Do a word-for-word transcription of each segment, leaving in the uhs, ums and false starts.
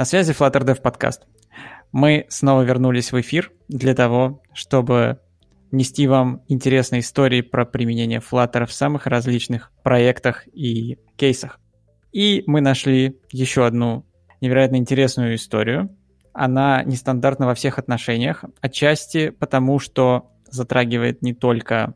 На связи Flutter Dev Podcast. Мы снова вернулись в эфир для того, чтобы нести вам интересные истории про применение Flutter в самых различных проектах и кейсах. И мы нашли еще одну невероятно интересную историю. Она нестандартна во всех отношениях, отчасти потому, что затрагивает не только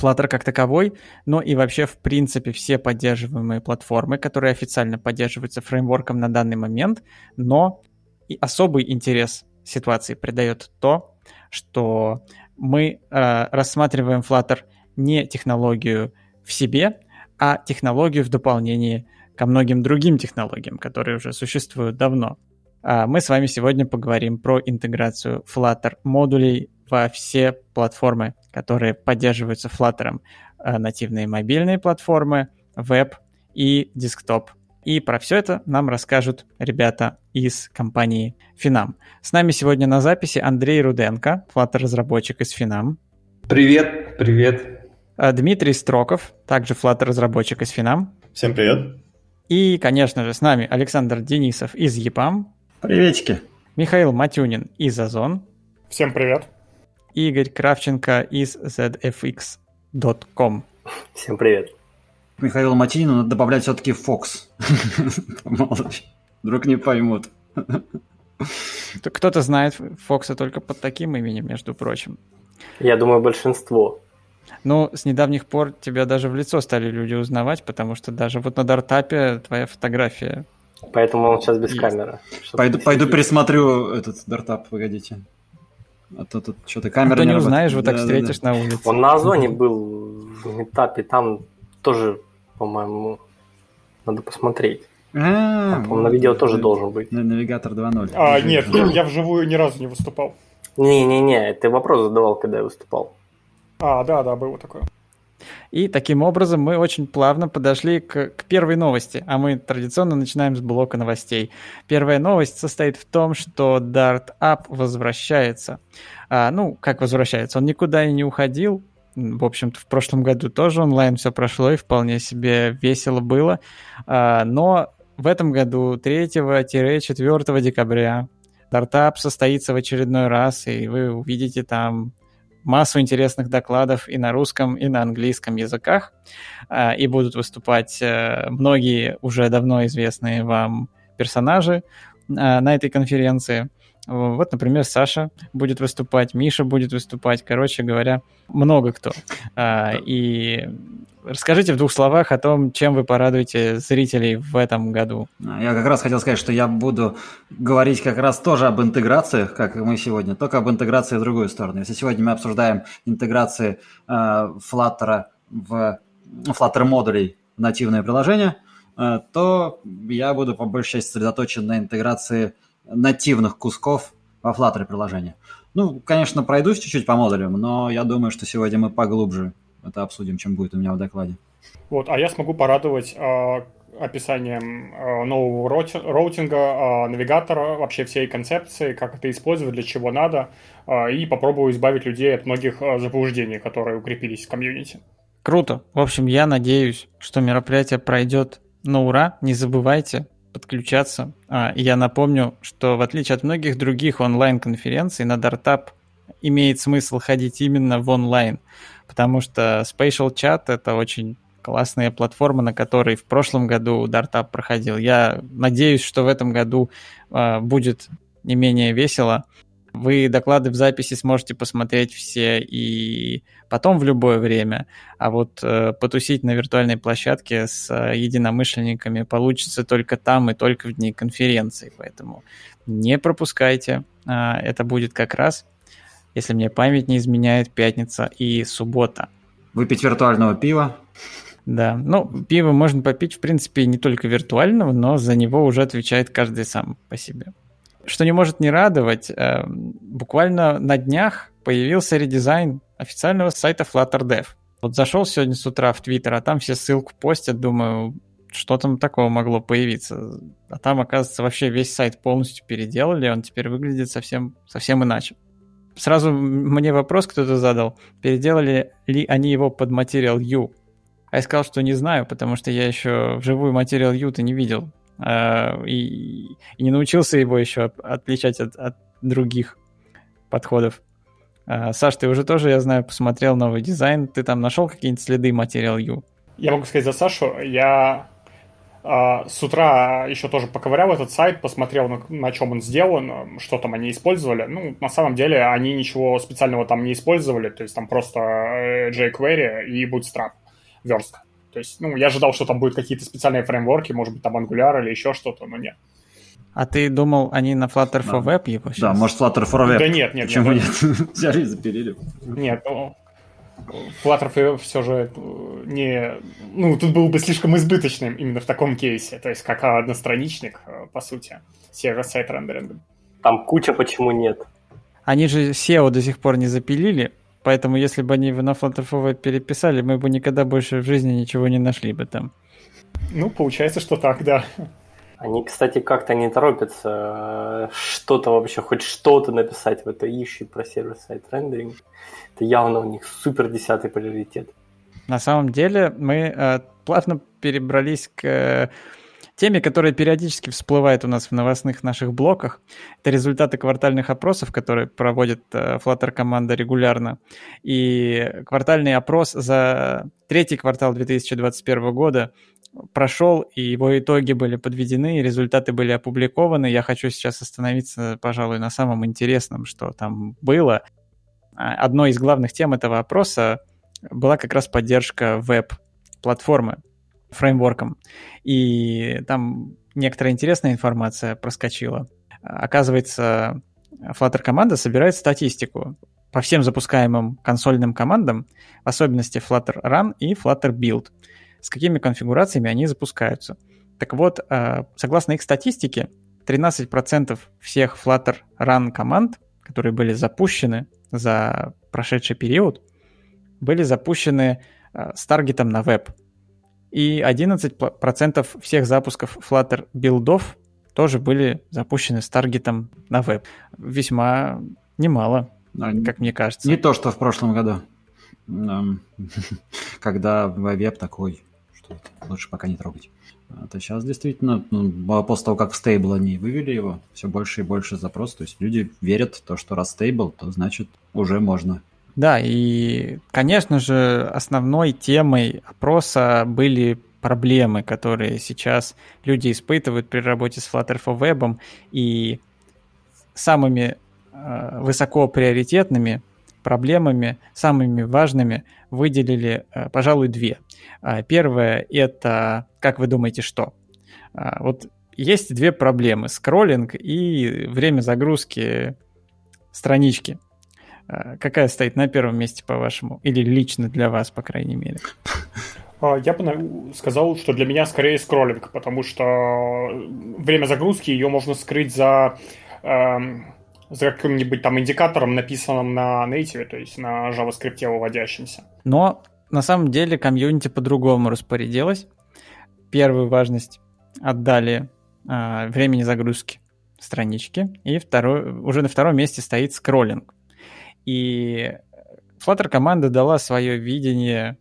Flutter как таковой, но и вообще, в принципе, все поддерживаемые платформы, которые официально поддерживаются фреймворком на данный момент, но и особый интерес ситуации придает то, что мы э, рассматриваем Flutter не технологию в себе, а технологию в дополнении ко многим другим технологиям, которые уже существуют давно. Э, мы с вами сегодня поговорим про интеграцию Flutter модулей во все платформы, которые поддерживаются Flutter, э, нативные мобильные платформы, веб и десктоп. И про все это нам расскажут ребята из компании Финам. С нами сегодня на записи Андрей Руденко, Flutter-разработчик из Финам. Привет, привет. Дмитрий Строков, также Flutter-разработчик из Финам. Всем привет. И, конечно же, с нами Александр Денисов из ЕПАМ. Приветики. Михаил Матюнин из Ozone. Всем привет. Игорь Кравченко из зэт эф икс точка ком. Всем привет. Михаилу Матюнину надо добавлять все-таки Fox. Вдруг не поймут. Кто-то знает Фокса только под таким именем, между прочим. Я думаю, большинство. Ну, с недавних пор тебя даже в лицо стали люди узнавать, потому что даже вот на DartUp твоя фотография. Поэтому он сейчас без камеры. Пойду, пойду пересмотрю этот DartUp, погодите. А то тут что-то камера. А то не, не узнаешь, вот так да, встретишь да, да. на улице. Он на Озоне был в метапе, там тоже, по-моему, надо посмотреть. А, там, вот, на видео тоже на, должен быть. Навигатор два ноль. А, нет, я, я вживую ни разу не выступал. Не-не-не, ты вопрос задавал, когда я выступал. А, да-да, было такое. И таким образом мы очень плавно подошли к, к первой новости, а мы традиционно начинаем с блока новостей. Первая новость состоит в том, что DartUp возвращается. А, ну, как возвращается? Он никуда и не уходил. В общем-то, в прошлом году тоже онлайн все прошло и вполне себе весело было. А, но в этом году третьего-четвёртого декабря DartUp состоится в очередной раз, и вы увидите там массу интересных докладов и на русском, и на английском языках. И будут выступать многие уже давно известные вам персонажи на этой конференции. Вот, например, Саша будет выступать, Миша будет выступать. Короче говоря, много кто. И расскажите в двух словах о том, чем вы порадуете зрителей в этом году. Я как раз хотел сказать, что я буду говорить как раз тоже об интеграциях, как мы сегодня, только об интеграции в другую сторону. Если сегодня мы обсуждаем интеграции э, Flutter в Flutter модулей в нативное приложение, э, то я буду по большей части сосредоточен на интеграции нативных кусков во Flutter приложение. Ну, конечно, пройдусь чуть-чуть по модулям, но я думаю, что сегодня мы поглубже это обсудим, чем будет у меня в докладе. Вот, а я смогу порадовать э, описанием э, нового роутинга, э, навигатора, вообще всей концепции, как это использовать, для чего надо, э, и попробую избавить людей от многих э, заблуждений, которые укрепились в комьюнити. Круто. В общем, я надеюсь, что мероприятие пройдет на ура. Не забывайте подключаться. А, и я напомню, что в отличие от многих других онлайн-конференций, на DartUp имеет смысл ходить именно в онлайн, потому что Spatial Chat — это очень классная платформа, на которой в прошлом году DartUp проходил. Я надеюсь, что в этом году э, будет не менее весело. Вы доклады в записи сможете посмотреть все и потом в любое время, а вот э, потусить на виртуальной площадке с э, единомышленниками получится только там и только в дни конференции, поэтому не пропускайте. Э, это будет как раз, если мне память не изменяет, пятница и суббота. Выпить виртуального пива. Да, ну, пиво можно попить, в принципе, не только виртуального, но за него уже отвечает каждый сам по себе. Что не может не радовать, э, буквально на днях появился редизайн официального сайта Flutter Dev. Вот зашел сегодня с утра в Твиттер, а там все ссылку постят, думаю, что там такого могло появиться. А там, оказывается, вообще весь сайт полностью переделали, он теперь выглядит совсем, совсем иначе. Сразу мне вопрос кто-то задал, переделали ли они его под Material You. А я сказал, что не знаю, потому что я еще вживую Material You-то не видел. э, и, и не научился его еще от, отличать от, от других подходов. Э, Саш, ты уже тоже, я знаю, посмотрел новый дизайн. Ты там нашел какие-нибудь следы Material You? Я могу сказать за Сашу. Я э, с утра еще тоже поковырял этот сайт, посмотрел, на, на чем он сделан, что там они использовали. Ну, на самом деле, они ничего специального там не использовали. То есть там просто jQuery и Bootstrap верстка. То есть, ну, я ожидал, что там будут какие-то специальные фреймворки, может быть, там Angular или еще что-то, но нет. А ты думал, они на Flutter for Web его сейчас? Да, может, Flutter for Web. Да нет, нет. Почему нет? Взяли и запилили. Нет, ну, Flutter for Web все же не... Ну, тут был бы слишком избыточным именно в таком кейсе, то есть как одностраничник, по сути, сервер-сайт рендерингом. Там куча почему нет. Они же сео до сих пор не запилили. Поэтому, если бы они его на Flutter for Web переписали, мы бы никогда больше в жизни ничего не нашли бы там. Ну, получается, что так, да. Они, кстати, как-то не торопятся что-то вообще, хоть что-то написать в это ищи про сервер-сайт рендеринг. Это явно у них супер десятый приоритет. На самом деле мы э, плавно перебрались к э, теме, которая периодически всплывает у нас в новостных наших блоках. Это результаты квартальных опросов, которые проводит Flutter-команда регулярно. И квартальный опрос за третий квартал две тысячи двадцать первого года прошел, и его итоги были подведены, и результаты были опубликованы. Я хочу сейчас остановиться, пожалуй, на самом интересном, что там было. Одной из главных тем этого опроса была как раз поддержка веб-платформы фреймворком. И там некоторая интересная информация проскочила. Оказывается, Flutter-команда собирает статистику по всем запускаемым консольным командам, в особенности Flutter Run и Flutter Build, с какими конфигурациями они запускаются. Так вот, согласно их статистике, тринадцать процентов всех Flutter Run команд, которые были запущены за прошедший период, были запущены с таргетом на веб. И одиннадцать процентов всех запусков Flutter билдов тоже были запущены с таргетом на веб. Весьма немало, но как не, мне кажется. Не то, что в прошлом году, когда веб такой, что лучше пока не трогать. А сейчас действительно, после того, как в стейбл они вывели его, все больше и больше запрос. То есть люди верят в то, что раз стейбл, то значит уже можно. Да, и, конечно же, основной темой опроса были проблемы, которые сейчас люди испытывают при работе с Flutter for Web, и самыми э, высоко приоритетными проблемами, самыми важными выделили, э, пожалуй, две. Э, первое – это, как вы думаете, что? Э, вот есть две проблемы – скроллинг и время загрузки странички. Какая стоит на первом месте, по-вашему? Или лично для вас, по крайней мере? Я бы сказал, что для меня скорее скроллинг, потому что время загрузки ее можно скрыть за, э, за каким-нибудь там индикатором, написанным на native, то есть на JavaScript выводящемся. Но на самом деле комьюнити по-другому распорядилось. Первую важность отдали э, времени загрузки странички, и второй, уже на втором месте стоит скроллинг. И Flutter-команда дала свое видение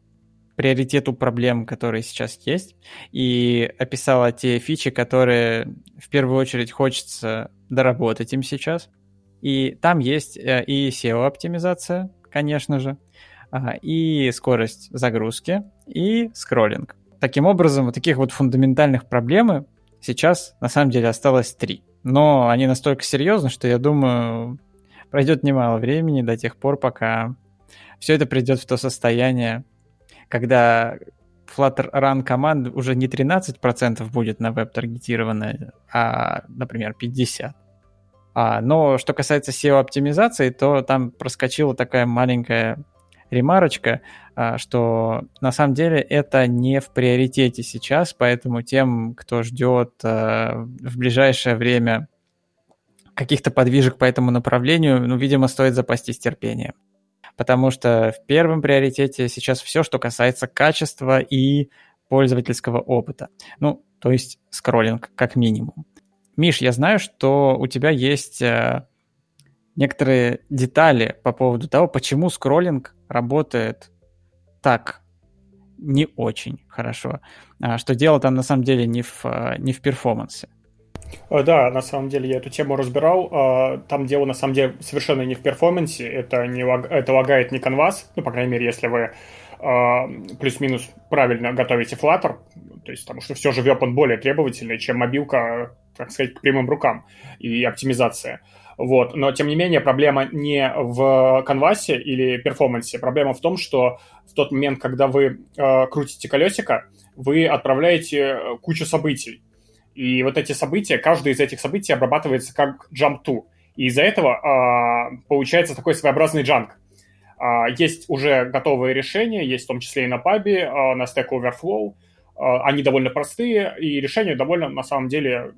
приоритету проблем, которые сейчас есть, и описала те фичи, которые в первую очередь хочется доработать им сейчас. И там есть и сео-оптимизация, конечно же, и скорость загрузки, и скроллинг. Таким образом, вот таких вот фундаментальных проблем сейчас на самом деле осталось три. Но они настолько серьезны, что я думаю... Пройдет немало времени до тех пор, пока все это придет в то состояние, когда Flutter Run команд уже не тринадцать процентов будет на веб таргетировано, а, например, пятьдесят процентов. А, но что касается сео-оптимизации, то там проскочила такая маленькая ремарочка, а, что на самом деле это не в приоритете сейчас, поэтому тем, кто ждет а, в ближайшее время каких-то подвижек по этому направлению, ну, видимо, стоит запастись терпением. Потому что в первом приоритете сейчас все, что касается качества и пользовательского опыта. Ну, то есть скроллинг, как минимум. Миш, я знаю, что у тебя есть некоторые детали по поводу того, почему скроллинг работает так не очень хорошо, что дело там на самом деле не в, не в перформансе. Да, на самом деле я эту тему разбирал. Там дело на самом деле совершенно не в перформансе, это, не лаг... это лагает не канвас, ну, по крайней мере, если вы плюс-минус правильно готовите Flutter, то есть, потому что все же веб он более требовательный, чем мобилка, так сказать, к прямым рукам и оптимизация. Вот. Но, тем не менее, проблема не в канвасе или перформансе. Проблема в том, что в тот момент, когда вы э, крутите колесико, вы отправляете кучу событий. И вот эти события, каждое из этих событий обрабатывается как jump-to. И из-за этого э, получается такой своеобразный джанк. Э, есть уже готовые решения, есть в том числе и на пабе, э, на Stack Overflow. Э, они довольно простые, и решения довольно, на самом деле,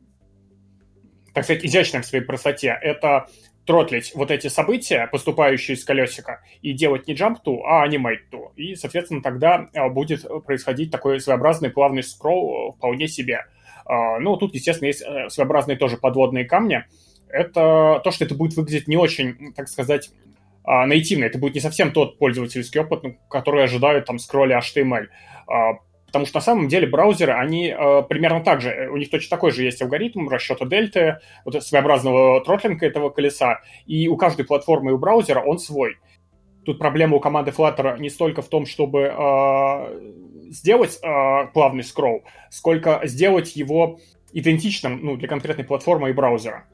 так сказать, изящным в своей простоте, это тротлить вот эти события, поступающие из колесика, и делать не jump to, а animate to. И, соответственно, тогда будет происходить такой своеобразный плавный скролл вполне себе. Ну, тут, естественно, есть своеобразные тоже подводные камни. Это то, что это будет выглядеть не очень, так сказать, нативно. Это будет не совсем тот пользовательский опыт, который ожидают там скролли эйч ти эм эль. Потому что на самом деле браузеры, они э, примерно так же, у них точно такой же есть алгоритм расчета дельты, вот своеобразного тротлинга этого колеса, и у каждой платформы и у браузера он свой. Тут проблема у команды Flutter не столько в том, чтобы э, сделать э, плавный скролл, сколько сделать его идентичным, ну, для конкретной платформы и браузера.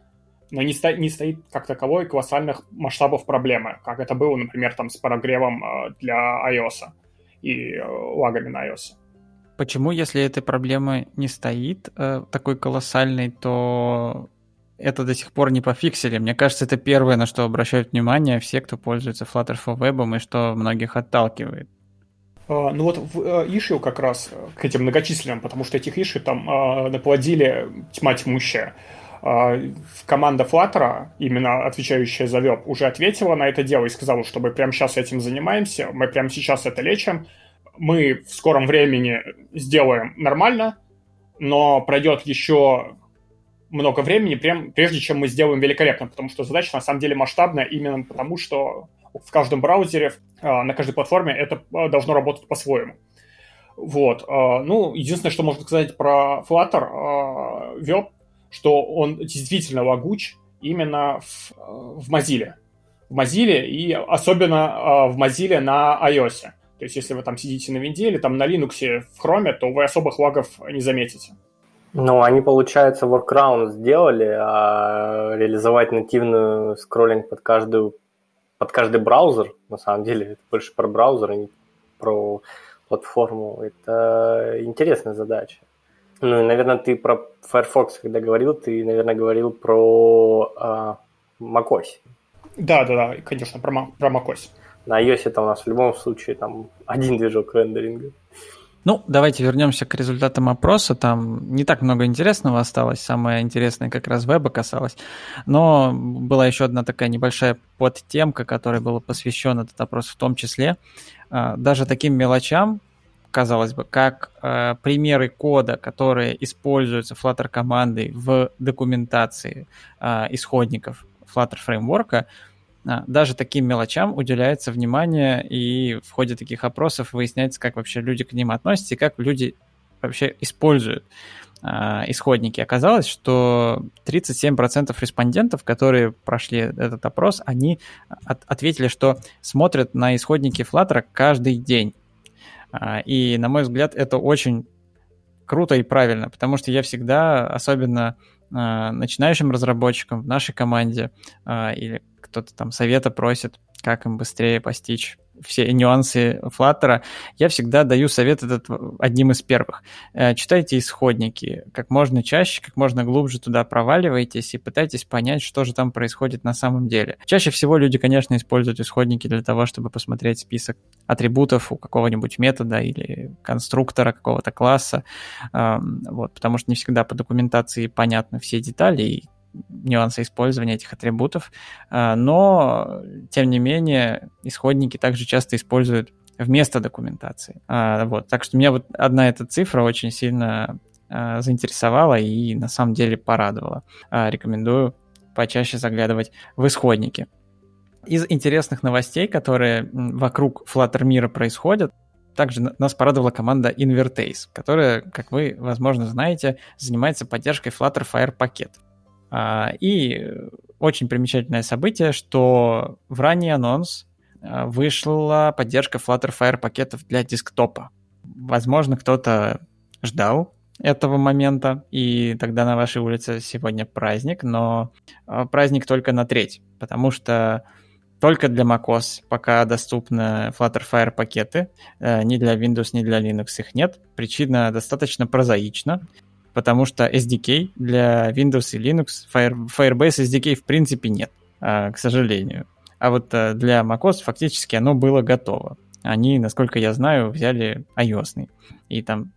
Но не, сто, не стоит как таковой колоссальных масштабов проблемы, как это было, например, там, с прогревом э, для iOS и э, лагами на iOS. Почему, если этой проблемы не стоит э, такой колоссальной, то это до сих пор не пофиксили? Мне кажется, это первое, на что обращают внимание все, кто пользуется Flutter for Web, и что многих отталкивает. А, ну вот issue как раз к этим многочисленным, потому что этих issue там а, наплодили тьма тьмущая. А, команда Flutter, именно отвечающая за веб, уже ответила на это дело и сказала, что мы прямо сейчас этим занимаемся, мы прямо сейчас это лечим. Мы в скором времени сделаем нормально, но пройдет еще много времени, прежде чем мы сделаем великолепно, потому что задача на самом деле масштабная именно потому, что в каждом браузере, на каждой платформе это должно работать по-своему. Вот. Ну, единственное, что можно сказать про Flutter веб, что он действительно лагуч именно в, в Mozilla. В Mozilla и особенно в Mozilla на iOS. То есть, если вы там сидите на винде или там на Linux в Chrome, то вы особых лагов не заметите. Ну, они, получается, workaround сделали, а реализовать нативную скроллинг под каждую, под каждый браузер, на самом деле, это больше про браузер, а не про платформу. Это интересная задача. Ну, и, наверное, ты про Firefox, когда говорил, ты, наверное, говорил про а, macOS. Да-да-да, конечно, про, про macOS. На iOS это у нас в любом случае там один движок рендеринга. Ну, давайте вернемся к результатам опроса. Там не так много интересного осталось. Самое интересное как раз веба касалось. Но была еще одна такая небольшая подтемка, которой был посвящен этот опрос в том числе. Даже таким мелочам, казалось бы, как примеры кода, которые используются Flutter командой в документации исходников Flutter фреймворка, даже таким мелочам уделяется внимание, и в ходе таких опросов выясняется, как вообще люди к ним относятся и как люди вообще используют а, исходники. Оказалось, что тридцать семь процентов респондентов, которые прошли этот опрос, они от- ответили, что смотрят на исходники Flutter каждый день. А, и, на мой взгляд, это очень круто и правильно, потому что я всегда, особенно а, начинающим разработчикам в нашей команде а, или кто-то там совета просит, как им быстрее постичь все нюансы Flutter, я всегда даю совет этот одним из первых. Читайте исходники как можно чаще, как можно глубже туда проваливайтесь и пытайтесь понять, что же там происходит на самом деле. Чаще всего люди, конечно, используют исходники для того, чтобы посмотреть список атрибутов у какого-нибудь метода или конструктора какого-то класса, вот, потому что не всегда по документации понятны все детали и нюансы использования этих атрибутов, но, тем не менее, исходники также часто используют вместо документации. Вот. Так что меня вот одна эта цифра очень сильно заинтересовала и, на самом деле, порадовала. Рекомендую почаще заглядывать в исходники. Из интересных новостей, которые вокруг Flutter мира происходят, Также нас порадовала команда Invertase, которая, как вы, возможно, знаете, занимается поддержкой FlutterFire пакет. И очень примечательное событие, что в ранний анонс вышла поддержка FlutterFire пакетов для десктопа. Возможно, кто-то ждал этого момента, и тогда на вашей улице сегодня праздник, но праздник только на треть, потому что только для macOS пока доступны FlutterFire пакеты, ни для Windows, ни для Linux их нет. Причина достаточно прозаична, потому что эс ди кей для Windows и Linux, Firebase эс ди кей в принципе нет, к сожалению. А вот для macOS фактически оно было готово. Они, насколько я знаю, взяли iOS-ный. И там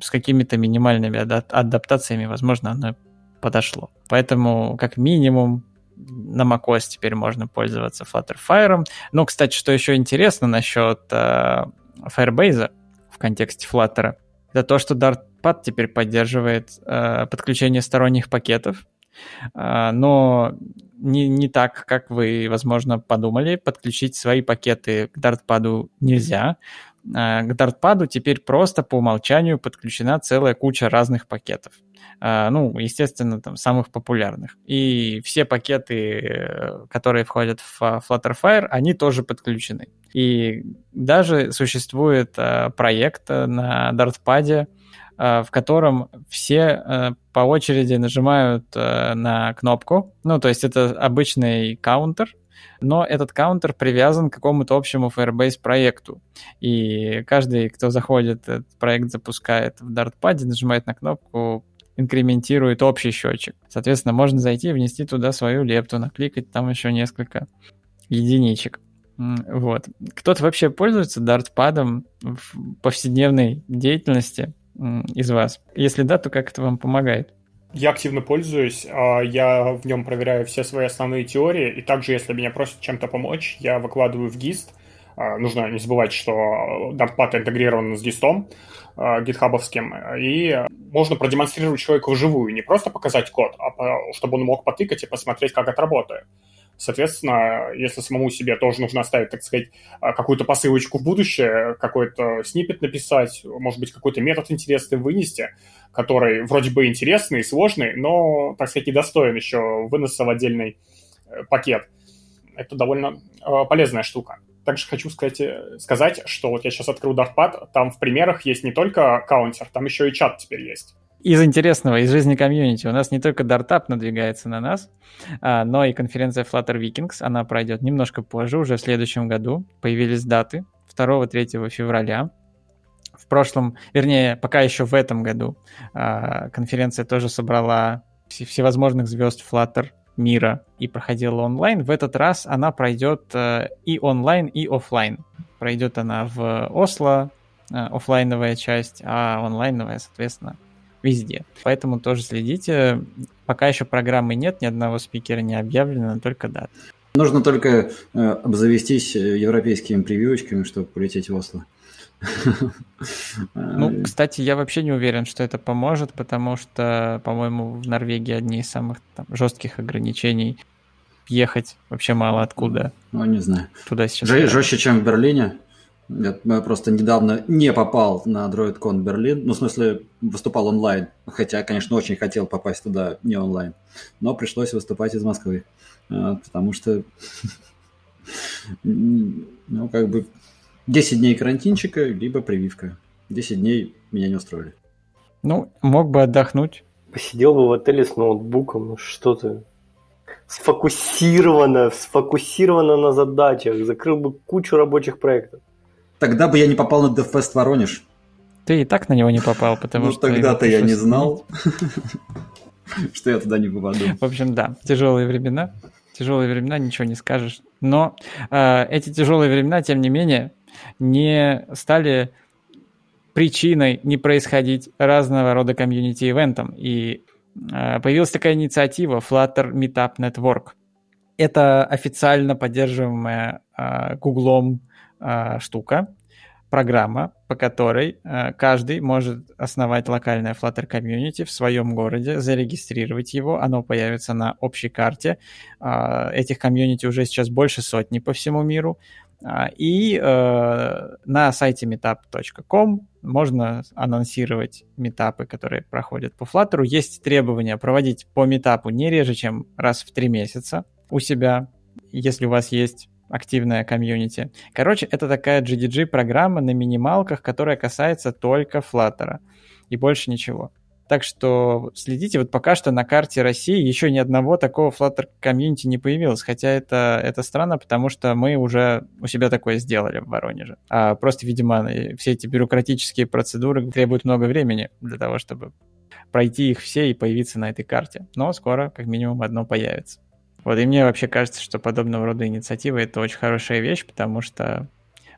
с какими-то минимальными адаптациями, возможно, оно подошло. Поэтому, как минимум, на macOS теперь можно пользоваться FlutterFire. Но, кстати, что еще интересно насчет э, Firebase в контексте Flutter, это то, что DartPad теперь поддерживает э, подключение сторонних пакетов. Э, но не, не так, как вы, возможно, подумали. Подключить свои пакеты к DartPad нельзя. К DartPad теперь просто по умолчанию подключена целая куча разных пакетов. Ну, естественно, там самых популярных. И все пакеты, которые входят в FlutterFire, они тоже подключены. И даже существует проект на DartPad, в котором все по очереди нажимают на кнопку. Ну, то есть это обычный каунтер, но этот каунтер привязан к какому-то общему Firebase проекту. И каждый, кто заходит, этот проект запускает в DartPad, нажимает на кнопку, инкрементирует общий счетчик. Соответственно, можно зайти и внести туда свою лепту, накликать там еще несколько единичек. Вот. Кто-то вообще пользуется DartPad'ом в повседневной деятельности из вас? Если да, то как это вам помогает? Я активно пользуюсь, я в нем проверяю все свои основные теории, и также, если меня просят чем-то помочь, я выкладываю в гист. Нужно не забывать, что DartPad интегрирован с гистом гитхабовским, и можно продемонстрировать человеку вживую, не просто показать код, а чтобы он мог потыкать и посмотреть, как это работает. Соответственно, если самому себе тоже нужно оставить, так сказать, какую-то посылочку в будущее, какой-то сниппет написать, может быть, какой-то метод интересный вынести, который вроде бы интересный и сложный, но, так сказать, недостоин еще выноса в отдельный пакет. Это довольно полезная штука. Также хочу сказать, сказать, что вот я сейчас открыл DartPad, там в примерах есть не только каунтер, там еще и чат теперь есть. Из интересного, из жизни комьюнити. У нас не только DartUp надвигается на нас, но и конференция Flutter Vikings. Она пройдет немножко позже, уже в следующем году. Появились даты второго-третьего февраля. В прошлом, вернее, пока еще в этом году конференция тоже собрала всевозможных звезд Flutter мира и проходила онлайн. В этот раз она пройдет и онлайн, и офлайн. Пройдет она в Осло, офлайновая часть, а онлайновая, соответственно, везде. Поэтому тоже следите. Пока еще программы нет, ни одного спикера не объявлено, только дата. Нужно только э, обзавестись европейскими превьюшками, чтобы полететь в Осло. Ну, кстати, я вообще не уверен, что это поможет, потому что, по-моему, в Норвегии одни из самых там жестких ограничений ехать вообще мало откуда. Ну, не знаю. Туда сейчас Ж- жестче, чем в Берлине. Я просто недавно не попал на DroidCon Берлин, ну, в смысле, выступал онлайн, хотя, конечно, очень хотел попасть туда не онлайн, но пришлось выступать из Москвы, потому что, ну, как бы, десять дней карантинчика, либо прививка. десять дней меня не устроили. Ну, мог бы отдохнуть. Посидел бы в отеле с ноутбуком, ну, что ты... Сфокусировано, сфокусировано на задачах, закрыл бы кучу рабочих проектов. Тогда бы я не попал на DevFest Воронеж. Ты и так на него не попал, потому что... Ну, тогда-то я не знал, что я туда не попаду. В общем, да, тяжелые времена. Тяжелые времена, ничего не скажешь. Но эти тяжелые времена, тем не менее, не стали причиной не происходить разного рода комьюнити-ивентам. И появилась такая инициатива Flutter Meetup Network. Это официально поддерживаемая Гуглом штука, программа, по которой каждый может основать локальное Flutter комьюнити в своем городе, зарегистрировать его, оно появится на общей карте. Этих комьюнити уже сейчас больше сотни по всему миру, И э, на сайте meetup точка ком можно анонсировать митапы, которые проходят по Flutter. Есть требования проводить по митапу не реже, чем раз в три месяца у себя, если у вас есть активная комьюнити. Короче, это такая джи ди джи-программа на минималках, которая касается только Flutter и больше ничего. Так что следите, вот пока что на карте России еще ни одного такого Flutter комьюнити не появилось, хотя это, это странно, потому что мы уже у себя такое сделали в Воронеже. А просто, видимо, все эти бюрократические процедуры требуют много времени для того, чтобы пройти их все и появиться на этой карте. Но скоро как минимум одно появится. Вот, и мне вообще кажется, что подобного рода инициативы — это очень хорошая вещь, потому что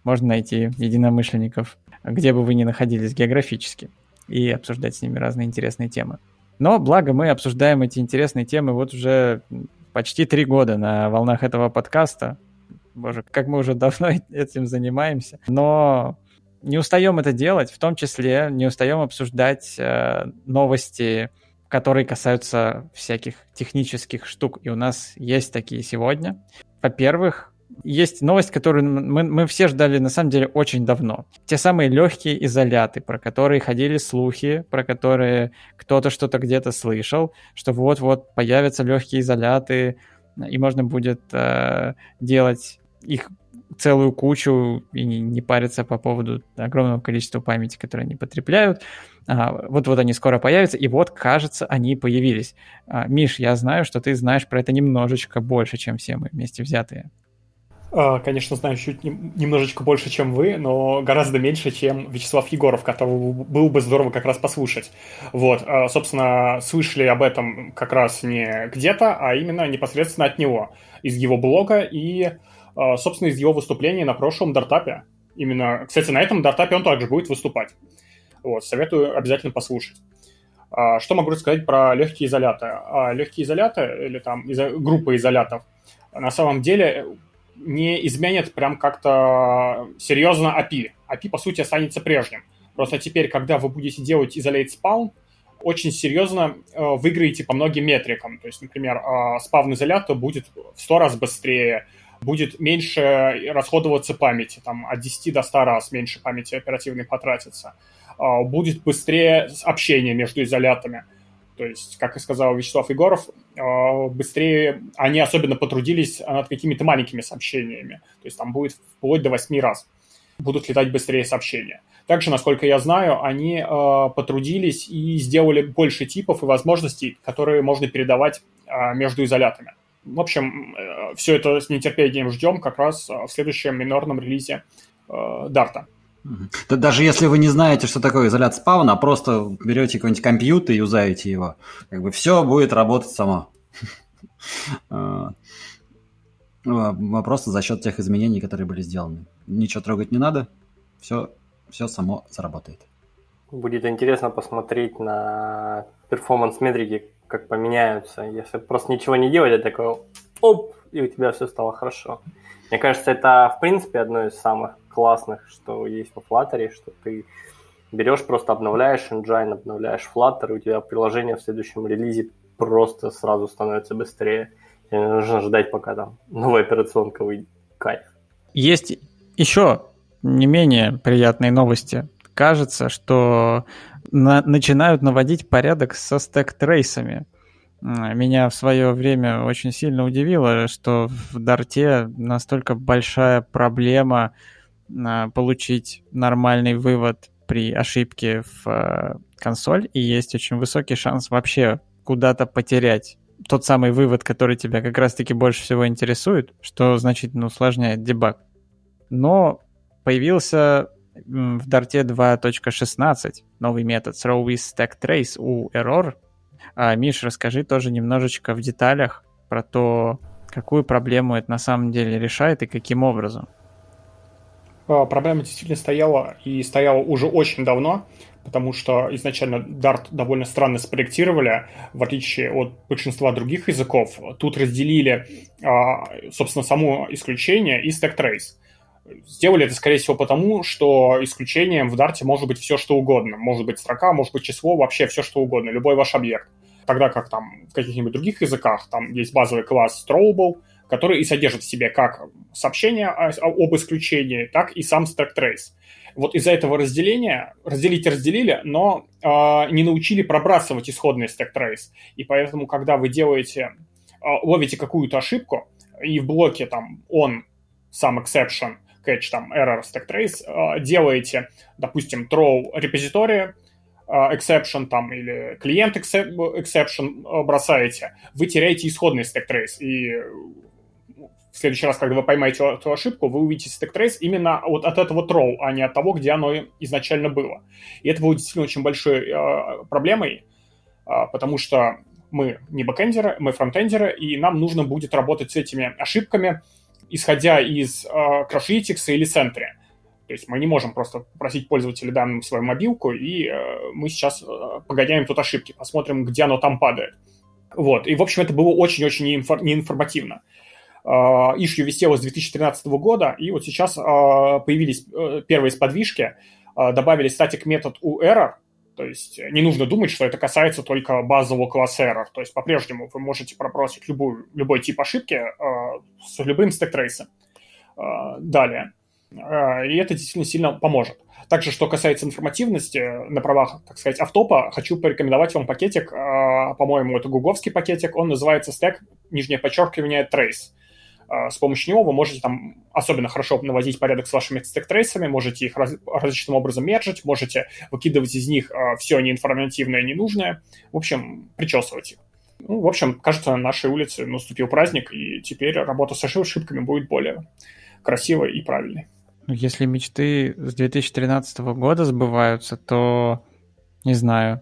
можно найти единомышленников, где бы вы ни находились географически, и обсуждать с ними разные интересные темы. Но благо мы обсуждаем эти интересные темы вот уже почти три года на волнах этого подкаста. Боже, как мы уже давно этим занимаемся. Но не устаем это делать, в том числе не устаем обсуждать э, новости, которые касаются всяких технических штук. И у нас есть такие сегодня. Во-первых, есть новость, которую мы, мы все ждали, на самом деле, очень давно. Те самые легкие изоляты, про которые ходили слухи, про которые кто-то что-то где-то слышал, что вот-вот появятся легкие изоляты, и можно будет э, делать их целую кучу и не, не париться по поводу огромного количества памяти, которое они потребляют. А, вот-вот они скоро появятся, и вот, кажется, они появились. А, Миш, я знаю, что ты знаешь про это немножечко больше, чем все мы вместе взятые. Конечно, знаю чуть немножечко больше, чем вы, но гораздо меньше, чем Вячеслав Егоров, которого было бы здорово как раз послушать. Вот, собственно, слышали об этом как раз не где-то, а именно непосредственно от него, из его блога и, собственно, из его выступления на прошлом DartUp'е. Именно, кстати, на этом DartUp'е он также будет выступать. Вот, советую обязательно послушать. Что могу сказать про легкие изоляты? Легкие изоляты, или там изо... группа изолятов, на самом деле не изменят прям как-то серьезно эй пи ай. эй пи ай, по сути, останется прежним. Просто теперь, когда вы будете делать isolate spawn, очень серьезно э, выиграете по многим метрикам. То есть, например, э, спавн изолята будет в сто раз быстрее, будет меньше расходоваться памяти, там, от десяти до ста раз меньше памяти оперативной потратится. Э, будет быстрее общение между изолятами. То есть, как и сказал Вячеслав Егоров, быстрее они особенно потрудились над какими-то маленькими сообщениями. То есть там будет вплоть до восьми раз будут летать быстрее сообщения. Также, насколько я знаю, они потрудились и сделали больше типов и возможностей, которые можно передавать между изолятами. В общем, все это с нетерпением ждем как раз в следующем минорном релизе Дарта. Даже если вы не знаете, что такое изолят спавна, а просто берете какой-нибудь компьютер и юзаете его, как бы все будет работать само. Просто за счет тех изменений, которые были сделаны. Ничего трогать не надо, все само заработает. Будет интересно посмотреть на перформанс-метрики, как поменяются. Если просто ничего не делать, это такое оп, и у тебя все стало хорошо. Мне кажется, это, в принципе, одно из самых классных, что есть во Flutter, что ты берешь, просто обновляешь engine, обновляешь Flutter, и у тебя приложение в следующем релизе просто сразу становится быстрее. Тебе не нужно ждать, пока там новая операционка выйдет. Кайф. Есть еще не менее приятные новости. Кажется, что на- начинают наводить порядок со стэк-трейсами. Меня в свое время очень сильно удивило, что в Дарте настолько большая проблема получить нормальный вывод при ошибке в консоль, и есть очень высокий шанс вообще куда-то потерять тот самый вывод, который тебя как раз-таки больше всего интересует, что значительно усложняет дебаг. Но появился в Дарте два точка шестнадцать новый метод throw with stack trace у Error. А, Миш, расскажи тоже немножечко в деталях про то, какую проблему это на самом деле решает и каким образом. Проблема действительно стояла и стояла уже очень давно, потому что изначально Dart довольно странно спроектировали, в отличие от большинства других языков. Тут разделили, собственно, само исключение и stack trace. Сделали это, скорее всего, потому, что исключением в Dart может быть все, что угодно. Может быть строка, может быть число, вообще все, что угодно, любой ваш объект. Тогда как там в каких-нибудь других языках, там есть базовый класс throwable, который и содержит в себе как сообщение об исключении, так и сам stack trace. Вот из-за этого разделения, разделить разделили, но э, не научили пробрасывать исходный stack trace. И поэтому, когда вы делаете, э, ловите какую-то ошибку, и в блоке там on, some exception, catch, там error, stack trace, э, делаете, допустим, throw репозитории, exception там или клиент exception бросаете, вы теряете исходный stack trace. И в следующий раз, когда вы поймаете эту ошибку, вы увидите stack trace именно вот от этого throw, а не от того, где оно изначально было. И это было действительно очень большой э, проблемой, э, потому что мы не бэкэндеры, мы фронтендеры, и нам нужно будет работать с этими ошибками, исходя из э, Crashlytics или Sentry. То есть мы не можем просто попросить пользователя данным свою мобилку, и э, мы сейчас э, погоняем тут ошибки, посмотрим, где оно там падает. Вот. И, в общем, это было очень-очень неинфор- неинформативно. Issue э, висело с две тысячи тринадцатого года, и вот сейчас э, появились э, первые сподвижки, э, добавили static метод у error, то есть не нужно думать, что это касается только базового класса error. То есть по-прежнему вы можете пробросить любую, любой тип ошибки э, с любым stack-трейсом. Э, далее. И это действительно сильно поможет. Также, что касается информативности, на правах, так сказать, автопа, хочу порекомендовать вам пакетик, по-моему, это гугловский пакетик, он называется stack, нижнее подчеркивание, trace. С помощью него вы можете там особенно хорошо наводить порядок с вашими stack-трейсами, можете их раз, различным образом мержить, можете выкидывать из них все неинформативное и ненужное, в общем, причесывать их. Ну, в общем, кажется, на нашей улице наступил праздник, и теперь работа с ошибками будет более красивой и правильной. Если мечты с две тысячи тринадцатого года сбываются, то, не знаю,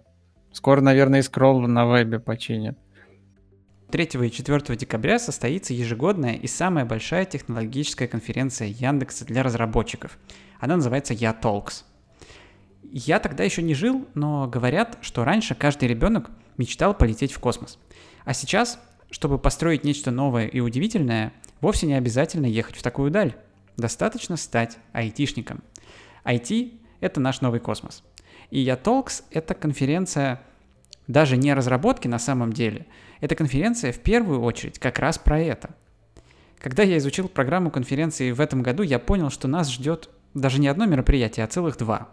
скоро, наверное, и скролл на вебе починят. третьего и четвёртого декабря состоится ежегодная и самая большая технологическая конференция Яндекса для разработчиков. Она называется ЯTalks. Я тогда еще не жил, но говорят, что раньше каждый ребенок мечтал полететь в космос. А сейчас, чтобы построить нечто новое и удивительное, вовсе не обязательно ехать в такую даль. Достаточно стать айтишником. ай ти — это наш новый космос. И ЯTalks — это конференция даже не разработки на самом деле. Это конференция в первую очередь как раз про это. Когда я изучил программу конференции в этом году, я понял, что нас ждет даже не одно мероприятие, а целых два.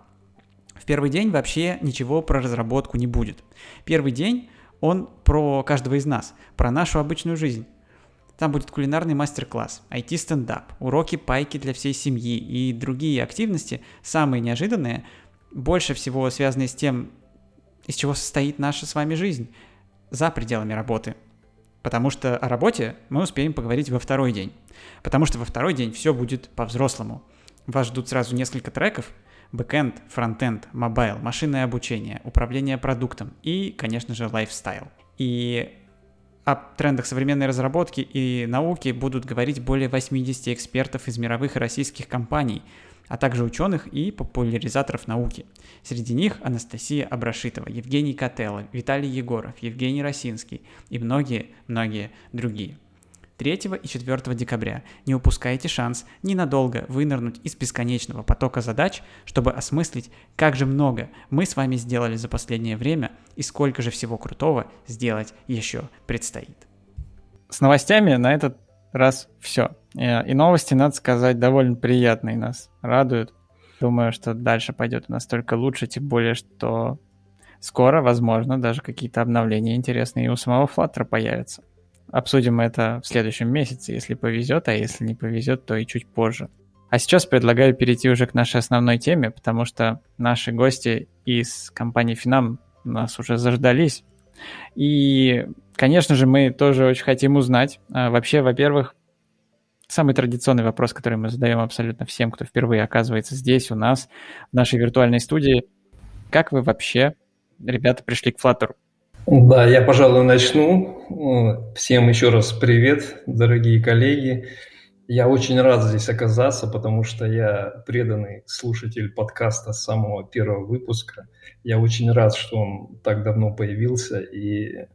В первый день вообще ничего про разработку не будет. Первый день — он про каждого из нас, про нашу обычную жизнь. Там будет кулинарный мастер-класс, ай ти-стендап, уроки пайки для всей семьи и другие активности, самые неожиданные, больше всего связанные с тем, из чего состоит наша с вами жизнь, за пределами работы. Потому что о работе мы успеем поговорить во второй день. Потому что во второй день все будет по-взрослому. Вас ждут сразу несколько треков: бэкэнд, фронтенд, мобайл, машинное обучение, управление продуктом и, конечно же, лайфстайл. И о трендах современной разработки и науки будут говорить более восьмидесяти экспертов из мировых и российских компаний, а также ученых и популяризаторов науки. Среди них Анастасия Абрашитова, Евгений Котелло, Виталий Егоров, Евгений Росинский и многие-многие другие. третьего и четвёртого декабря не упускайте шанс ненадолго вынырнуть из бесконечного потока задач, чтобы осмыслить, как же много мы с вами сделали за последнее время и сколько же всего крутого сделать еще предстоит. С новостями на этот раз все. И новости, надо сказать, довольно приятные, нас радуют. Думаю, что дальше пойдет у нас только лучше, тем более, что скоро, возможно, даже какие-то обновления интересные и у самого Flutter появятся. Обсудим это в следующем месяце, если повезет, а если не повезет, то и чуть позже. А сейчас предлагаю перейти уже к нашей основной теме, потому что наши гости из компании Финам нас уже заждались. И, конечно же, мы тоже очень хотим узнать. Вообще, во-первых, самый традиционный вопрос, который мы задаем абсолютно всем, кто впервые оказывается здесь у нас, в нашей виртуальной студии. Как вы вообще, ребята, пришли к Flutter? Да, я, пожалуй, начну. Всем еще раз привет, дорогие коллеги. Я очень рад здесь оказаться, потому что я преданный слушатель подкаста с самого первого выпуска. Я очень рад, что он так давно появился и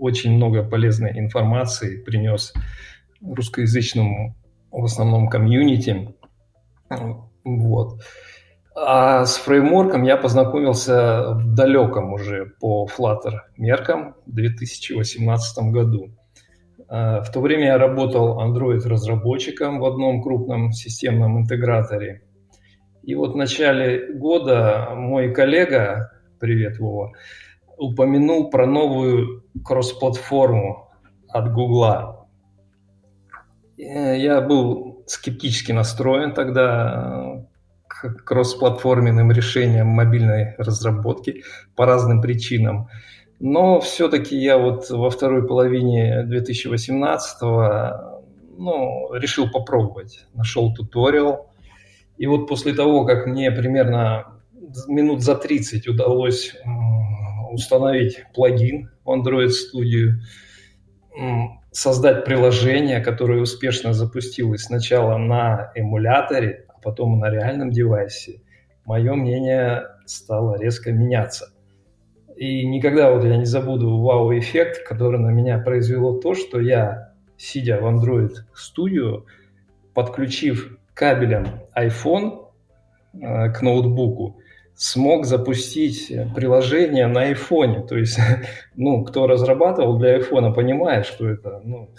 очень много полезной информации принес русскоязычному, в основном, комьюнити. Вот. А с фреймворком я познакомился в далеком уже по Flutter меркам в две тысячи восемнадцатом году. В то время я работал Android-разработчиком в одном крупном системном интеграторе. И вот в начале года мой коллега, привет, Вова, упомянул про новую кросс-платформу от Гугла. Я был скептически настроен тогда к кросс-платформенным решениям мобильной разработки по разным причинам. Но все-таки я вот во второй половине две тысячи восемнадцатого, ну, решил попробовать. Нашел туториал. И вот после того, как мне примерно минут за тридцать удалось установить плагин в Android Studio, создать приложение, которое успешно запустилось сначала на эмуляторе, а потом на реальном девайсе, мое мнение стало резко меняться. И никогда вот я не забуду вау-эффект, который на меня произвело то, что я, сидя в Android Studio, подключив кабелем iPhone э, к ноутбуку, смог запустить приложение на iPhone. То есть, ну, кто разрабатывал для iPhone, понимает, что это, ну,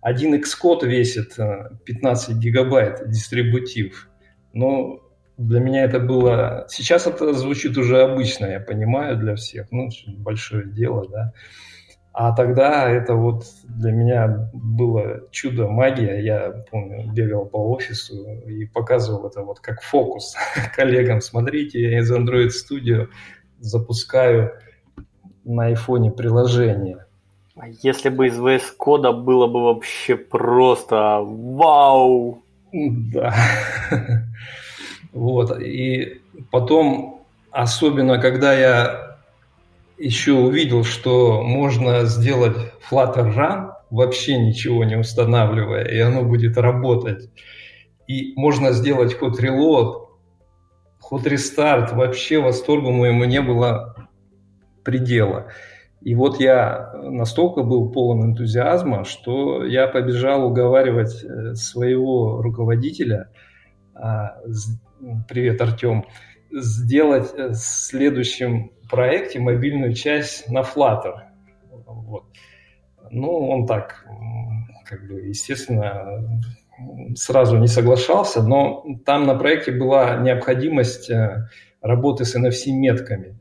один Xcode весит пятнадцать гигабайт дистрибутив. Но для меня это было... Сейчас это звучит уже обычно, я понимаю, для всех. Ну, большое дело, да. А тогда это вот для меня было чудо, магия. Я, помню, бегал по офису и показывал это вот как фокус коллегам. Смотрите, я из Android Studio запускаю на айфоне приложение. Если бы из ви эс Code было бы вообще просто вау! Да. Вот, и потом, особенно когда я еще увидел, что можно сделать Flutter Run, вообще ничего не устанавливая, и оно будет работать, и можно сделать ход reload, ход рестарт, вообще восторгу моему не было предела. И вот я настолько был полон энтузиазма, что я побежал уговаривать своего руководителя, привет, Артем, сделать в следующем проекте мобильную часть на Flutter. Вот. Ну, он так, как бы, естественно, сразу не соглашался, но там на проекте была необходимость работы с эн эф си-метками.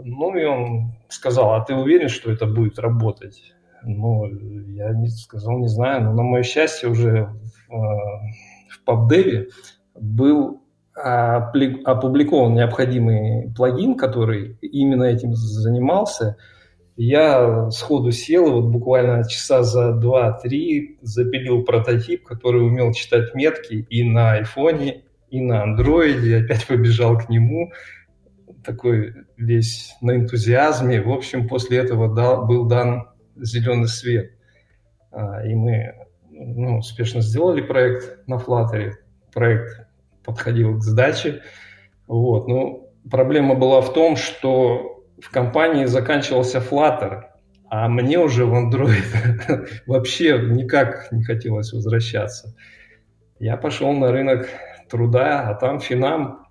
Ну, и он сказал: а ты уверен, что это будет работать? Ну, я не, сказал, не знаю, но на мое счастье уже в, в PubDev был опубликован необходимый плагин, который именно этим занимался. Я сходу сел, вот буквально часа за два-три запилил прототип, который умел читать метки и на айфоне, и на андроиде. Опять побежал к нему, такой весь на энтузиазме. В общем, после этого дал, был дан зеленый свет. И мы, ну, успешно сделали проект на Flutter. Проект подходил к сдаче. Вот. Но проблема была в том, что в компании заканчивался Flutter, а мне уже в Android вообще никак не хотелось возвращаться. Я пошел на рынок труда, а там Финам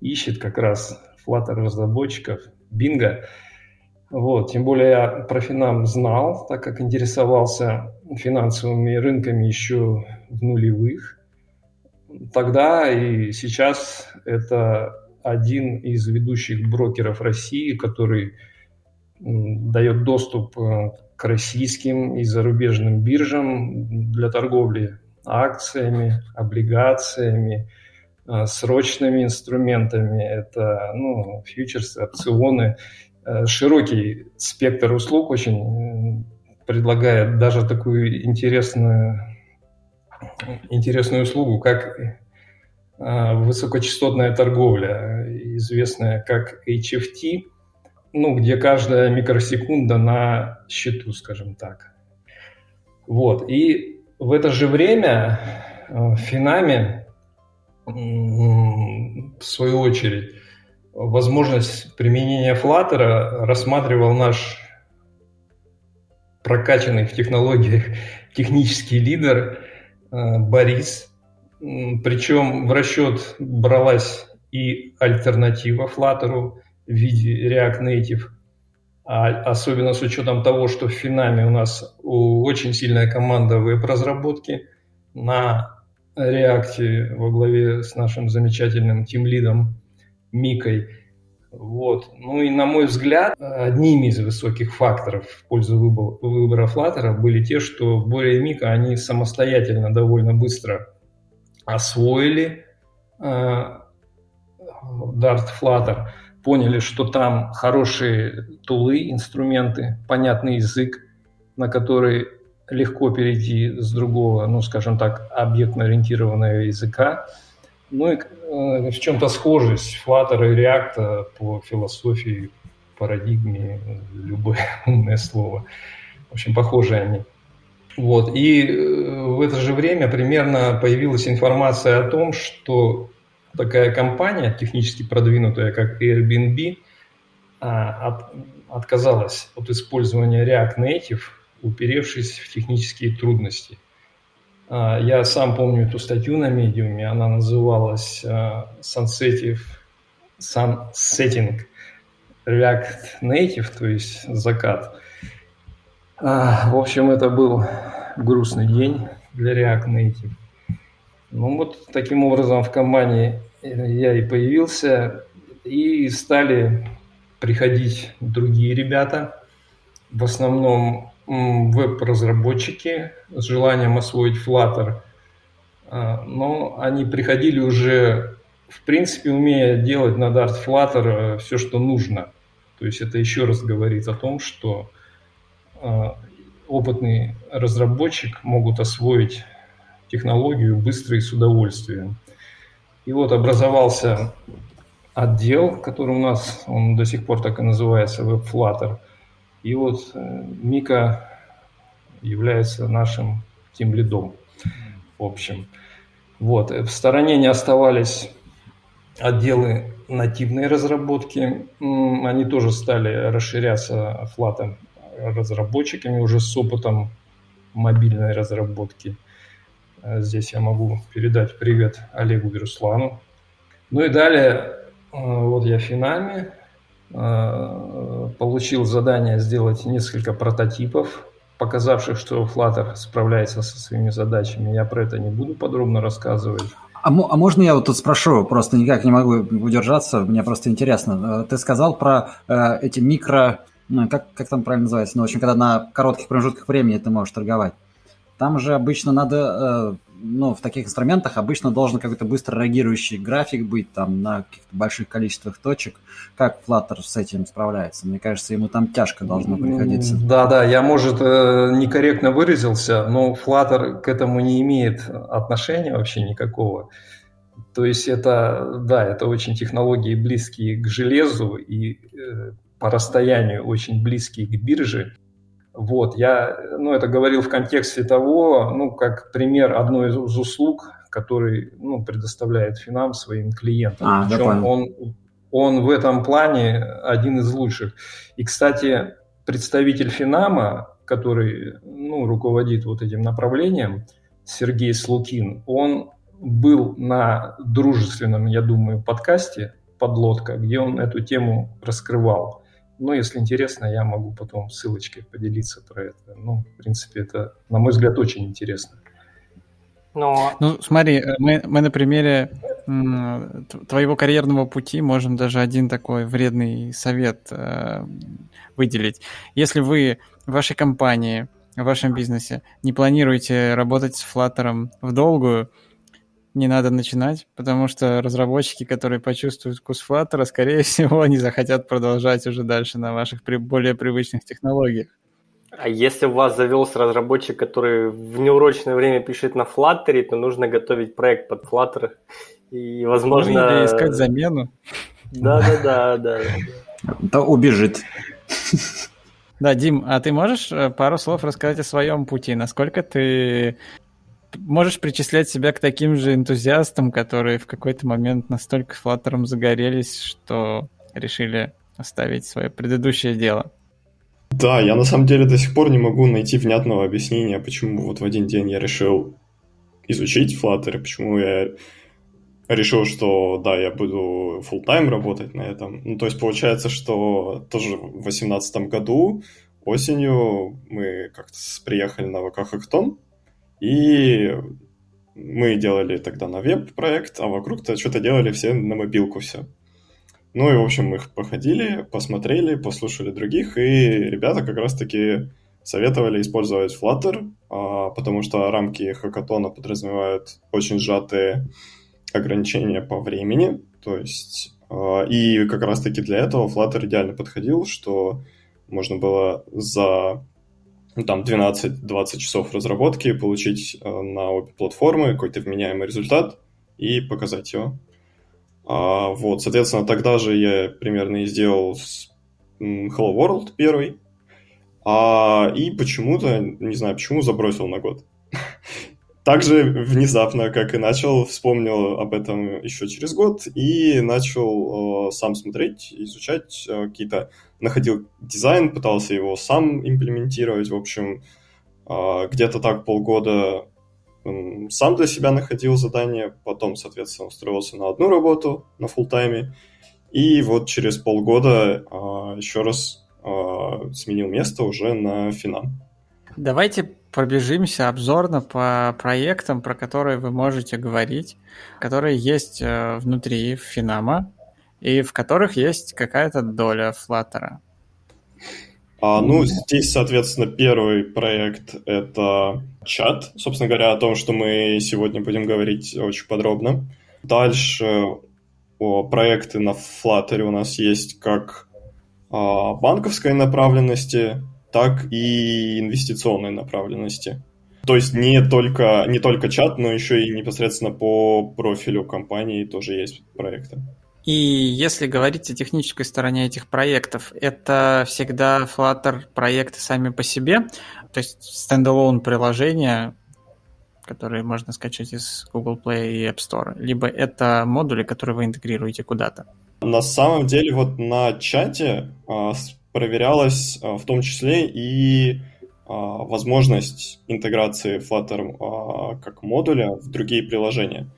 ищет как раз Flutter-разработчиков. Бинго. Вот. Тем более я про Финам знал, так как интересовался финансовыми рынками еще в нулевых. Тогда и сейчас это один из ведущих брокеров России, который дает доступ к российским и зарубежным биржам для торговли акциями, облигациями, срочными инструментами. Это, ну, фьючерсы, опционы. Широкий спектр услуг очень предлагает, даже такую интересную интересную услугу, как высокочастотная торговля, известная как эйч эф ти, ну, где каждая микросекунда на счету, скажем так. Вот. И в это же время в Финаме, в свою очередь, возможность применения Flutter рассматривал наш прокачанный в технологиях технический лидер Борис, причем в расчет бралась и альтернатива Flutter в виде React Native. особенно с учетом того, что в Финаме у нас очень сильная команда веб-разработки. На React во главе с нашим замечательным тимлидом Микой. Вот. Ну и, на мой взгляд, одними из высоких факторов в пользу выбора Flutter были те, что Боря и Мика, они самостоятельно довольно быстро освоили э, Dart Flutter, поняли, что там хорошие тулы, инструменты, понятный язык, на который легко перейти с другого, ну, скажем так, объектно-ориентированного языка. Ну и э, в чем-то схожесть Flutter и React по философии, парадигме, любое умное слово. В общем, похожи они. Вот. И в это же время примерно появилась информация о том, что такая компания, технически продвинутая, как Airbnb, от, отказалась от использования React Native, уперевшись в технические трудности. Я сам помню эту статью на медиуме, она называлась Sunsetting React Native, то есть закат. В общем, это был грустный день для React Native. Ну вот таким образом в команде я и появился, и стали приходить другие ребята, в основном веб-разработчики с желанием освоить Flutter, но они приходили уже, в принципе, умея делать на Dart Flutter все, что нужно. То есть это еще раз говорит о том, что опытный разработчик могут освоить технологию быстро и с удовольствием. И вот образовался отдел, который у нас, он до сих пор так и называется, Web Flutter. И вот Мика является нашим тимлидом, в общем. Вот. В стороне не оставались отделы нативной разработки. Они тоже стали расширяться Flutter разработчиками уже с опытом мобильной разработки. Здесь я могу передать привет Олегу и Руслану. Ну и далее, вот я в Финаме. Получил задание сделать несколько прототипов, показавших, что Flutter справляется со своими задачами. Я про это не буду подробно рассказывать. А, а можно я вот тут спрошу? Просто никак не могу удержаться, мне просто интересно. Ты сказал про э, эти микро... Ну, как, как там правильно называется? Ну, в общем, когда на коротких промежутках времени ты можешь торговать. Там же обычно надо... Э, ну, в таких инструментах обычно должен какой-то быстро реагирующий график быть там на каких-то больших количествах точек. Как Flutter с этим справляется? Мне кажется, ему там тяжко должно приходиться. Да-да, я, может, некорректно выразился, но Flutter к этому не имеет отношения вообще никакого. То есть это, да, это очень технологии, близкие к железу и по расстоянию очень близкие к бирже. Вот, я, ну, это говорил в контексте того, ну, как пример одной из услуг, который, ну, предоставляет Финам своим клиентам. А, Причем он, он в этом плане один из лучших. И, кстати, представитель Финама, который, ну, руководит вот этим направлением, Сергей Слукин, он был на дружественном, я думаю, подкасте «Подлодка», где он эту тему раскрывал. Ну, если интересно, я могу потом ссылочкой поделиться про это. Ну, в принципе, это, на мой взгляд, очень интересно. Но... Ну, смотри, мы, мы на примере м, твоего карьерного пути можем даже один такой вредный совет э, выделить. Если вы в вашей компании, в вашем бизнесе не планируете работать с Flutter в долгую, не надо начинать, потому что разработчики, которые почувствуют вкус Flutter, скорее всего, не захотят продолжать уже дальше на ваших при... более привычных технологиях. А если у вас завелся разработчик, который в неурочное время пишет на Flutter, то нужно готовить проект под Flutter и, возможно... Ну, или искать замену. Да-да-да. Да убежит. Да, Дим, а ты можешь пару слов рассказать о своем пути? Насколько ты... Можешь причислять себя к таким же энтузиастам, которые в какой-то момент настолько Flutter загорелись, что решили оставить свое предыдущее дело? Да, я на самом деле до сих пор не могу найти внятного объяснения, почему вот в один день я решил изучить Flutter, почему я решил, что да, я буду full-time работать на этом. Ну, то есть получается, что тоже в две тысячи восемнадцатом году осенью мы как-то приехали на вэ ка-хактон, и мы делали тогда на веб-проект, а вокруг-то что-то делали все на мобилку все. Ну и, в общем, мы их походили, посмотрели, послушали других, и ребята как раз-таки советовали использовать Flutter, потому что рамки хакатона подразумевают очень сжатые ограничения по времени, то есть и как раз-таки для этого Flutter идеально подходил, что можно было за там двенадцать-двадцать часов разработки получить на обе платформы какой-то вменяемый результат и показать его. А, вот, соответственно, тогда же я примерно и сделал Hello World первый, а, и почему-то, не знаю почему, забросил на год. Также внезапно, как и начал, вспомнил об этом еще через год и начал э, сам смотреть, изучать э, какие-то... Находил дизайн, пытался его сам имплементировать, в общем, э, где-то так полгода э, сам для себя находил задания, потом, соответственно, устроился на одну работу на фуллтайме, и вот через полгода э, еще раз э, сменил место уже на Финам. Давайте пробежимся обзорно по проектам, про которые вы можете говорить, которые есть внутри Финама и в которых есть какая-то доля Flutter. А, ну, здесь, соответственно, первый проект — это чат. Собственно говоря, о том, что мы сегодня будем говорить очень подробно. Дальше о, проекты на Flutter у нас есть как о, банковской направленности, так и инвестиционной направленности. То есть не только, не только чат, но еще и непосредственно по профилю компании тоже есть проекты. И если говорить о технической стороне этих проектов, это всегда Flutter проекты сами по себе, то есть стендалон приложения, которые можно скачать из Google Play и App Store, либо это модули, которые вы интегрируете куда-то? На самом деле вот на чате проверялась в том числе и а, возможность интеграции Flutter а, как модуля в другие приложения.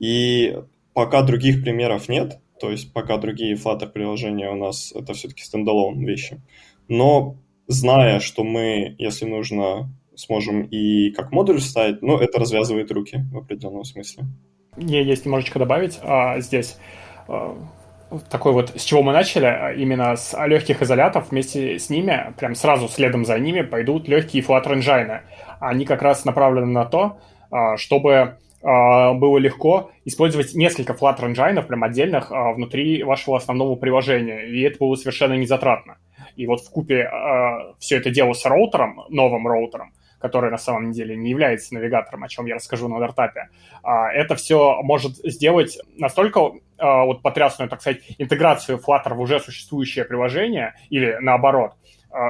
И пока других примеров нет, то есть пока другие Flutter приложения у нас это все-таки стендалон вещи. Но зная, что мы, если нужно, сможем и как модуль вставить, ну, это развязывает руки в определенном смысле. Мне есть немножечко добавить а, здесь. Такой вот, с чего мы начали, именно с легких изолятов, вместе с ними, прям сразу следом за ними пойдут легкие Flutter Engine. Они как раз направлены на то, чтобы было легко использовать несколько Flutter Engine, прям отдельных, внутри вашего основного приложения, и это было совершенно незатратно. И вот вкупе все это дело с роутером, новым роутером, который на самом деле не является навигатором, о чем я расскажу на дартапе, это все может сделать настолько вот потрясную, так сказать, интеграцию Flutter в уже существующее приложение, или наоборот,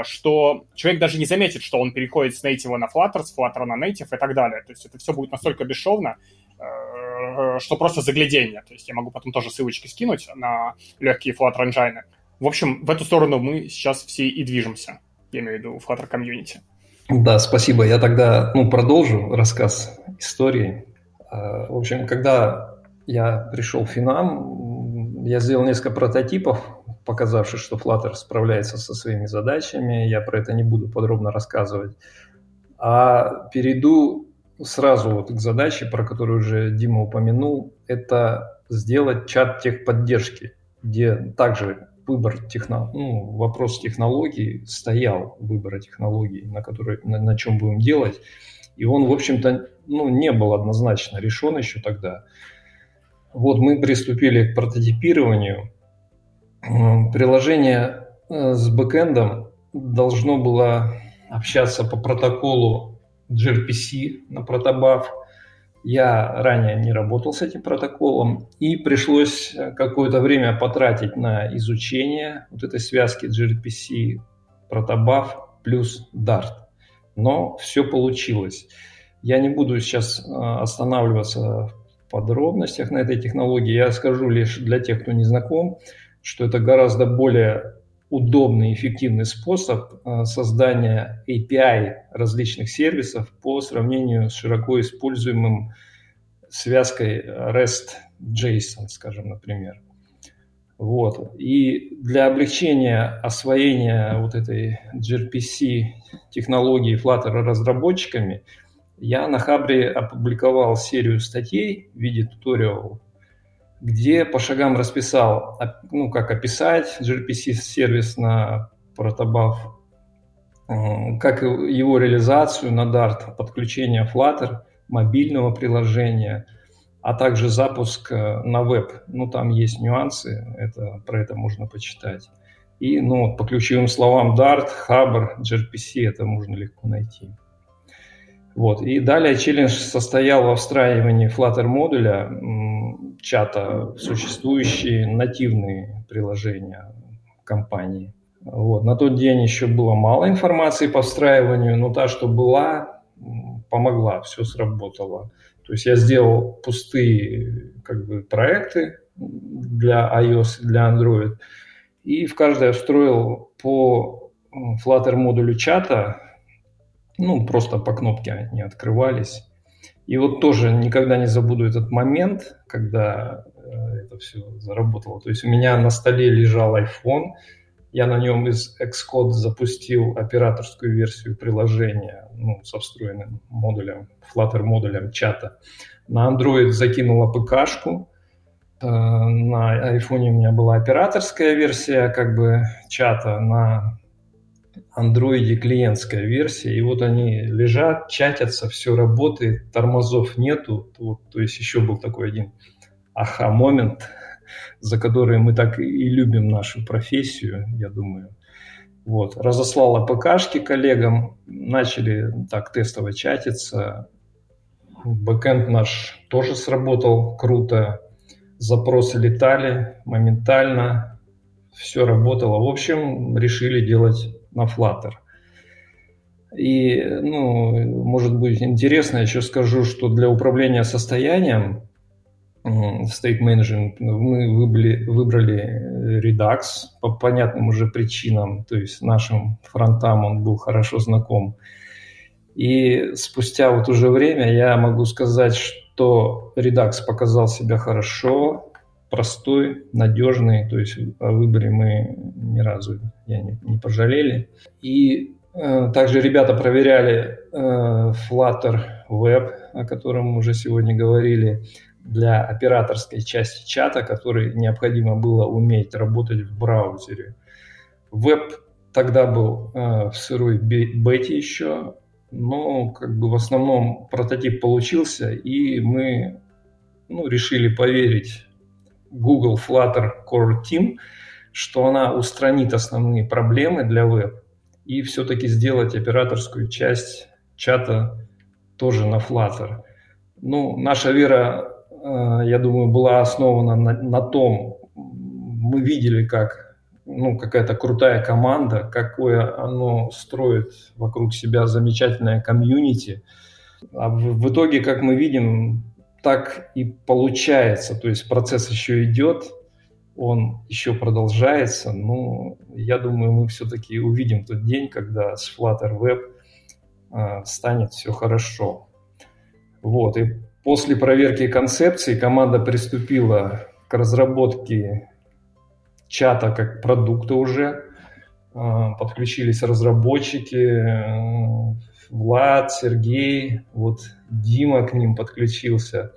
что человек даже не заметит, что он переходит с Native на Flutter, с Flutter на Native и так далее. То есть это все будет настолько бесшовно, что просто загляденье. То есть я могу потом тоже ссылочки скинуть на легкие Flutter Engine. В общем, в эту сторону мы сейчас все и движемся, я имею в виду Flutter Community. Да, спасибо. Я тогда ну, продолжу рассказ истории. В общем, когда я пришел в Финам, я сделал несколько прототипов, показавших, что Flutter справляется со своими задачами. Я про это не буду подробно рассказывать. А перейду сразу вот к задаче, про которую уже Дима упомянул. Это сделать чат техподдержки, где также... Выбор техно... ну, вопрос технологии стоял, выбора технологий, на, который... на, на чем будем делать. И он, в общем-то, ну, не был однозначно решен еще тогда. Вот мы приступили к прототипированию. Приложение с бэкэндом должно было общаться по протоколу джи ар пи си на protobuf. Я ранее не работал с этим протоколом, и пришлось какое-то время потратить на изучение вот этой связки джи ар пи си, protobuf плюс Dart. Но все получилось. Я не буду сейчас останавливаться в подробностях на этой технологии. Я скажу лишь для тех, кто не знаком, что это гораздо более удобный и эффективный способ создания эй пи ай различных сервисов по сравнению с широко используемым связкой REST JSON, скажем, например. Вот. И для облегчения освоения вот этой gRPC-технологии Flutter разработчиками я на Хабре опубликовал серию статей в виде туториалов, где по шагам расписал, ну, как описать gRPC-сервис на protobuf, как его реализацию на Dart, подключение Flutter, мобильного приложения, а также запуск на веб. Ну, там есть нюансы, это, про это можно почитать. И, ну, по ключевым словам Dart, Хабр, gRPC, это можно легко найти. Вот. И далее челлендж состоял во встраивании Flutter модуля чата в существующие нативные приложения компании. Вот. На тот день еще было мало информации по встраиванию, но та, что была, помогла, все сработало. То есть я сделал пустые, как бы, проекты для iOS и для Android, и в каждое я встроил по Flutter модулю чата, ну, просто по кнопке они открывались. И вот тоже никогда не забуду этот момент, когда это все заработало. То есть у меня на столе лежал iPhone, я на нем из Xcode запустил операторскую версию приложения, ну, со встроенным модулем, Flutter модулем чата. На Android закинул эй пи кашку, на iPhone у меня была операторская версия, как бы, чата, на Android клиентская версия, и вот они лежат, чатятся, все работает, тормозов нету. Вот, то есть еще был такой один аха-момент, за который мы так и любим нашу профессию, я думаю. Вот. Разослал эй пи кашки коллегам, начали так тестово чатиться. Бэкэнд наш тоже сработал круто, запросы летали моментально, все работало. В общем, решили делать на Flutter. И, ну, может быть интересно, еще скажу, что для управления состоянием, state management, мы выбрали, выбрали Redux по понятным уже причинам, то есть нашим фронтам он был хорошо знаком. И спустя вот уже время я могу сказать, что Redux показал себя хорошо, простой, надежный, то есть о выборе мы ни разу я не, не пожалели. И э, также ребята проверяли э, Flutter Web, о котором мы уже сегодня говорили, для операторской части чата, который необходимо было уметь работать в браузере. Веб тогда был э, в сырой бете еще, но, как бы, в основном прототип получился, и мы, ну, решили поверить Google Flutter Core Team, что она устранит основные проблемы для веб и все-таки сделать операторскую часть чата тоже на Flutter. Ну, наша вера, я думаю, была основана на, на том, мы видели, как, ну, какая-то крутая команда, какое оно строит вокруг себя замечательное комьюнити. А в, в итоге, как мы видим, так и получается, то есть процесс еще идет, он еще продолжается, но я думаю, мы все-таки увидим тот день, когда с Flutter Web э, станет все хорошо. Вот, и после проверки концепции команда приступила к разработке чата как продукта уже, э, подключились разработчики, э, Влад, Сергей, вот Дима к ним подключился.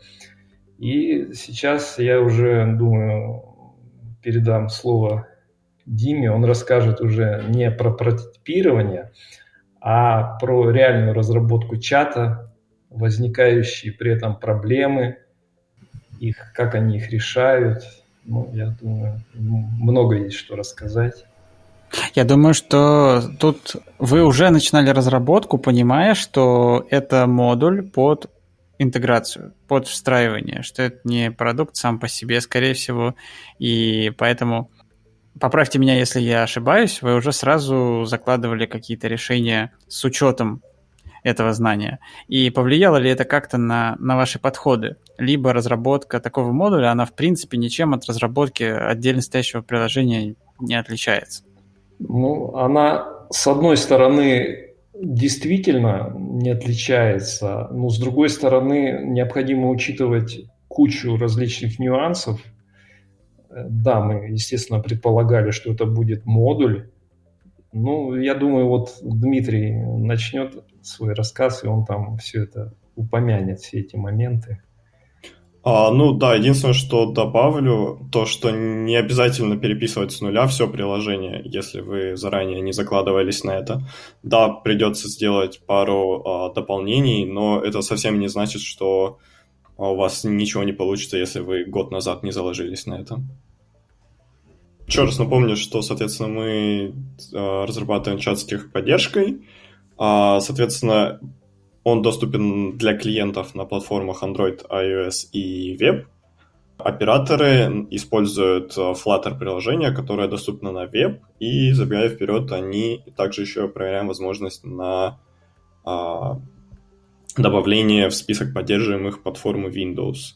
И сейчас я уже, думаю, передам слово Диме. Он расскажет уже не про прототипирование, а про реальную разработку чата, возникающие при этом проблемы, их, как они их решают. Ну, я думаю, много есть что рассказать. Я думаю, что тут вы уже начинали разработку, понимая, что это модуль под интеграцию, под встраивание, что это не продукт сам по себе, скорее всего, и поэтому, поправьте меня, если я ошибаюсь, вы уже сразу закладывали какие-то решения с учетом этого знания. И повлияло ли это как-то на, на ваши подходы? Либо разработка такого модуля, она в принципе ничем от разработки отдельно стоящего приложения не отличается? Ну, она, с одной стороны, действительно не отличается, но, с другой стороны, необходимо учитывать кучу различных нюансов. Да, мы, естественно, предполагали, что это будет модуль. Ну, я думаю, вот Дмитрий начнет свой рассказ, и он там все это упомянет, все эти моменты. А, ну да, единственное, что добавлю, то, что не обязательно переписывать с нуля все приложение, если вы заранее не закладывались на это. Да, придется сделать пару а, дополнений, но это совсем не значит, что у вас ничего не получится, если вы год назад не заложились на это. Еще раз напомню, что, соответственно, мы а, разрабатываем чат с техподдержкой. А, соответственно, он доступен для клиентов на платформах Android, iOS и Web. Операторы используют Flutter-приложение, которое доступно на Web, и, забегая вперед, они также еще проверяем возможность на а, добавление в список поддерживаемых платформы Windows.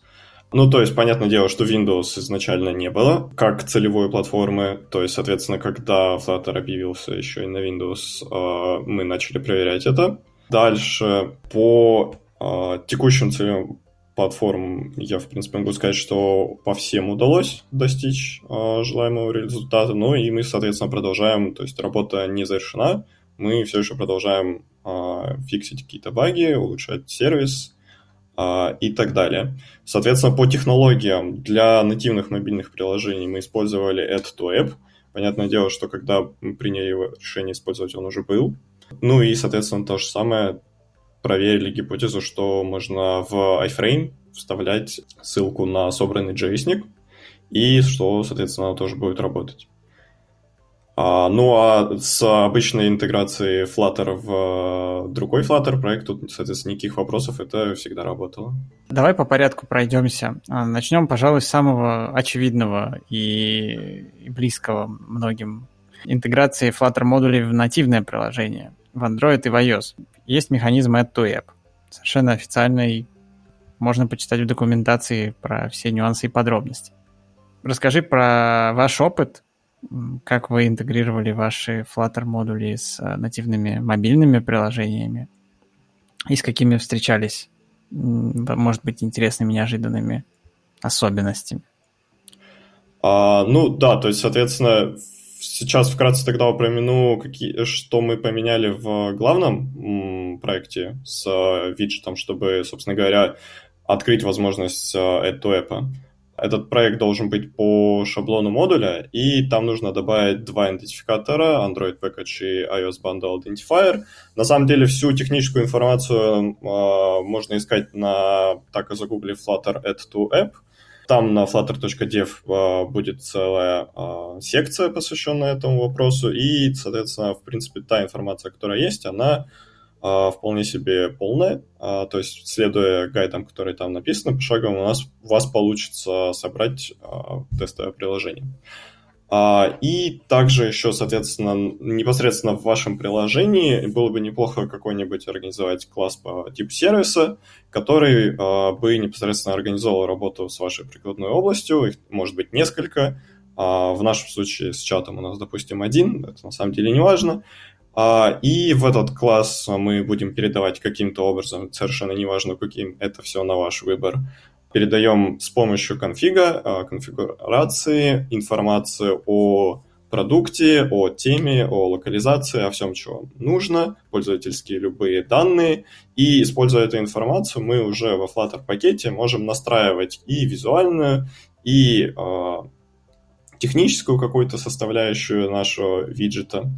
Ну, то есть, понятное дело, что Windows изначально не было как целевой платформы, то есть, соответственно, когда Flutter объявился еще и на Windows, а, мы начали проверять это. Дальше, по э, текущим целям платформ, я, в принципе, могу сказать, что по всем удалось достичь э, желаемого результата, ну и мы, соответственно, продолжаем, то есть работа не завершена, мы все еще продолжаем э, фиксить какие-то баги, улучшать сервис э, и так далее. Соответственно, по технологиям для нативных мобильных приложений мы использовали Add-to-App. Понятное дело, что когда мы приняли его решение использовать, он уже был. Ну и, соответственно, то же самое, проверили гипотезу, что можно в iFrame вставлять ссылку на собранный джейсник, и что, соответственно, оно тоже будет работать. А, ну а с обычной интеграцией Flutter в другой Flutter проект, тут, соответственно, никаких вопросов, это всегда работало. Давай по порядку пройдемся. Начнем, пожалуй, с самого очевидного и, и близкого многим. Интеграции Flutter модулей в нативное приложение, в Android и в iOS. Есть механизм Add-to-App. Совершенно официальный. Можно почитать в документации про все нюансы и подробности. Расскажи про ваш опыт, как вы интегрировали ваши Flutter модули с нативными мобильными приложениями и с какими встречались, может быть, интересными, неожиданными особенностями. А, ну да, то есть, соответственно, сейчас вкратце тогда упомяну, какие, что мы поменяли в главном м, проекте с виджетом, чтобы, собственно говоря, открыть возможность Add-to-App. Этот проект должен быть по шаблону модуля, и там нужно добавить два идентификатора, Android Package и iOS Bundle Identifier. На самом деле всю техническую информацию э, можно искать на, так и загуглив, Flutter Add-to-App. Там на flutter.dev будет целая секция, посвященная этому вопросу, и, соответственно, в принципе, та информация, которая есть, она вполне себе полная, то есть, следуя гайдам, которые там написаны, пошагово у нас, у вас получится собрать тестовое приложение. И также еще, соответственно, непосредственно в вашем приложении было бы неплохо какой-нибудь организовать класс по типу сервиса, который бы непосредственно организовал работу с вашей прикладной областью, их может быть несколько, в нашем случае с чатом у нас, допустим, один, это на самом деле не важно, и в этот класс мы будем передавать каким-то образом, совершенно неважно каким, это все на ваш выбор. Передаем с помощью конфига, конфигурации, информацию о продукте, о теме, о локализации, о всем, чего нужно, пользовательские любые данные. И, используя эту информацию, мы уже во Flutter-пакете можем настраивать и визуальную, и э, техническую какую-то составляющую нашего виджета.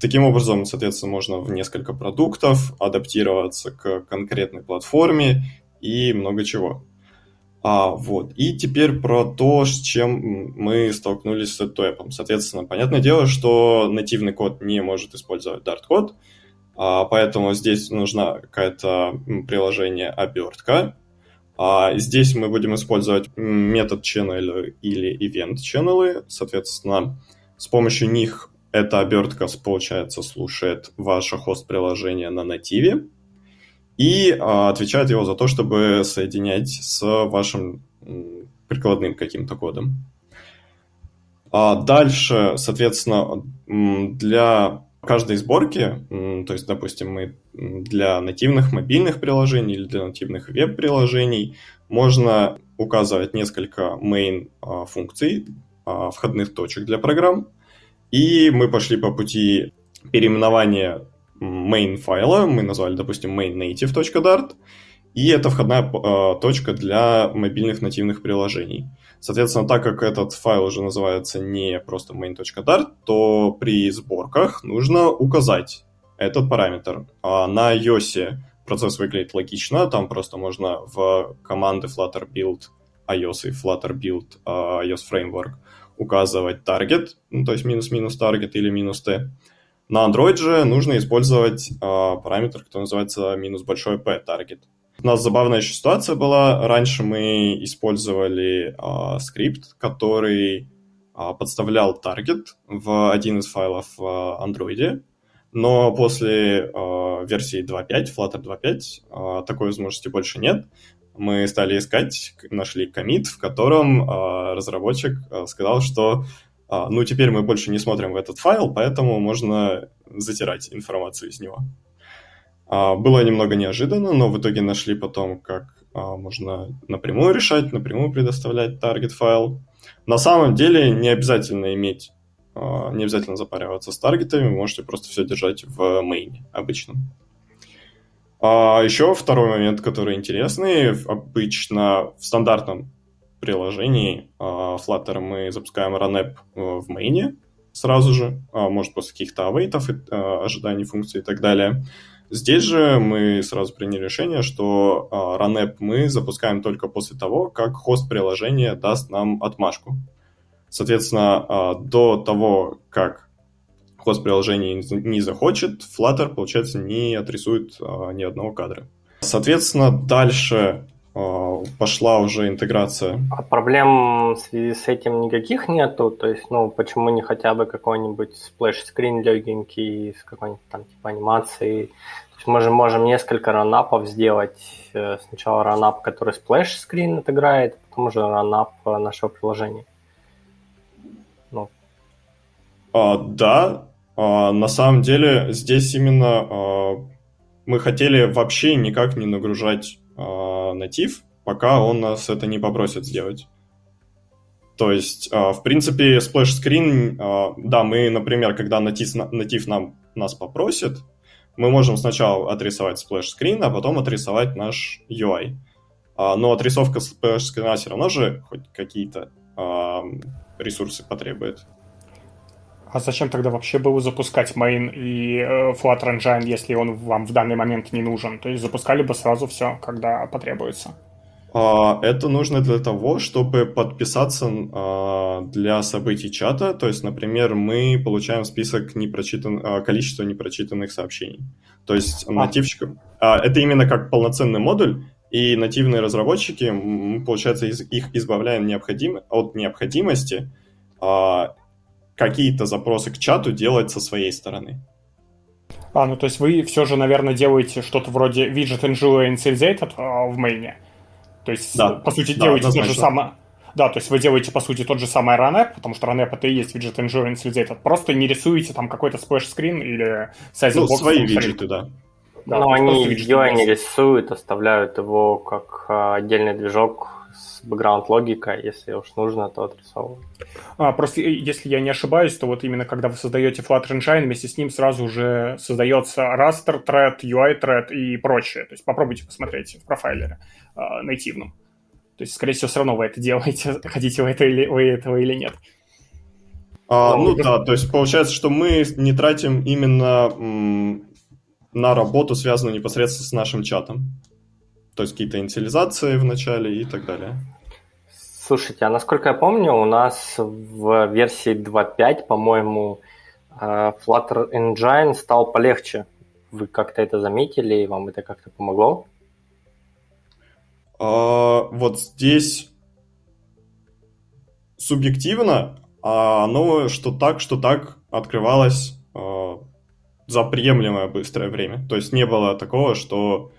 Таким образом, соответственно, можно в несколько продуктов адаптироваться к конкретной платформе и много чего. А, вот. И теперь про то, с чем мы столкнулись с Add-to-App. Соответственно, понятное дело, что нативный код не может использовать Dart-код, а, поэтому здесь нужна какая-то приложение-обертка. А, здесь мы будем использовать метод channel или event channel. Соответственно, с помощью них эта обертка, получается, слушает ваше хост-приложение на нативе и а, отвечает его за то, чтобы соединять с вашим м, прикладным каким-то кодом. А дальше, соответственно, для каждой сборки, м, то есть, допустим, мы для нативных мобильных приложений или для нативных веб-приложений, можно указывать несколько main а, функций, а, входных точек для программ. И мы пошли по пути переименования main файла. Мы назвали, допустим, main-native.dart. И это входная а, точка для мобильных нативных приложений. Соответственно, так как этот файл уже называется не просто main.dart, то при сборках нужно указать этот параметр. А на iOS процесс выглядит логично, там просто можно в команды Flutter Build iOS и Flutter Build uh, iOS Framework указывать таргет, ну, то есть минус-минус таргет или минус T. На Android же нужно использовать uh, параметр, который называется минус большой P таргет. У нас забавная еще ситуация была. Раньше мы использовали uh, скрипт, который uh, подставлял таргет в один из файлов в uh, Android. Но после э, версии два пять, Flutter два пять, э, такой возможности больше нет. Мы стали искать, нашли коммит, в котором э, разработчик э, сказал, что э, ну теперь мы больше не смотрим в этот файл, поэтому можно затирать информацию из него. Э, было немного неожиданно, но в итоге нашли потом, как э, можно напрямую решать, напрямую предоставлять таргет файл. На самом деле не обязательно иметь... Не обязательно запариваться с таргетами, вы можете просто все держать в мейне обычном. А еще второй момент, который интересный. Обычно в стандартном приложении Flutter мы запускаем run-app в мейне сразу же, может, после каких-то авейтов, ожиданий функций и так далее. Здесь же мы сразу приняли решение, что run-app мы запускаем только после того, как хост приложения даст нам отмашку. Соответственно, до того, как хост приложения не захочет, Flutter, получается, не отрисует ни одного кадра. Соответственно, дальше пошла уже интеграция. А проблем в связи с этим никаких нету? То есть, ну, почему не хотя бы какой-нибудь сплэш-скрин легенький с какой-нибудь там типа анимацией? То есть мы же можем несколько ранапов сделать. Сначала ранап, который сплэш-скрин отыграет, потом уже ранап нашего приложения. Uh, да, uh, на самом деле здесь именно uh, мы хотели вообще никак не нагружать uh, натив, пока он нас это не попросит сделать. То есть, uh, в принципе, сплэш-скрин, uh, да, мы, например, когда натив, натив нам, нас попросит, мы можем сначала отрисовать сплэш-скрин, а потом отрисовать наш ю ай. Uh, но отрисовка сплэш-скрина все равно же хоть какие-то uh, ресурсы потребует. А зачем тогда вообще было запускать main и Flutter Engine, если он вам в данный момент не нужен? То есть запускали бы сразу все, когда потребуется. Это нужно для того, чтобы подписаться для событий чата. То есть, например, мы получаем список непрочитан... количества непрочитанных сообщений. То есть а. нативщикам... Это именно как полноценный модуль, и нативные разработчики, получается, их избавляем необходим... от необходимости какие-то запросы к чату делать со своей стороны. А, ну то есть вы все же, наверное, делаете что-то вроде widget and initializate в мейне. То есть, да, по сути, да, делаете то же самое... Да, то есть вы делаете, по сути, тот же самый ранэп, потому что ранэп — это и есть widget and initializate. Просто не рисуете там какой-то сплэш-скрин или size ну, box. Ну, свои виджеты, да. да. Но они ю ай не рисуют, оставляют его как отдельный движок, бэкграунд-логика, если уж нужно, то отрисовываю. А, просто, если я не ошибаюсь, то вот именно когда вы создаете Flutter Engine, вместе с ним сразу уже создается raster thread, ю ай thread и прочее. То есть попробуйте посмотреть в профайлере э, нативном. То есть, скорее всего, все равно вы это делаете, хотите вы, это или, вы этого или нет. А, ну это... да, то есть получается, что мы не тратим именно м- на работу, связанную непосредственно с нашим чатом. То есть какие-то инициализации в начале и так далее. Слушайте, а насколько я помню, у нас в версии два пять, по-моему, Flutter Engine стал полегче. Вы как-то это заметили, и вам это как-то помогло? А, вот здесь субъективно, оно что так, что так открывалось за приемлемое быстрое время. То есть не было такого, что...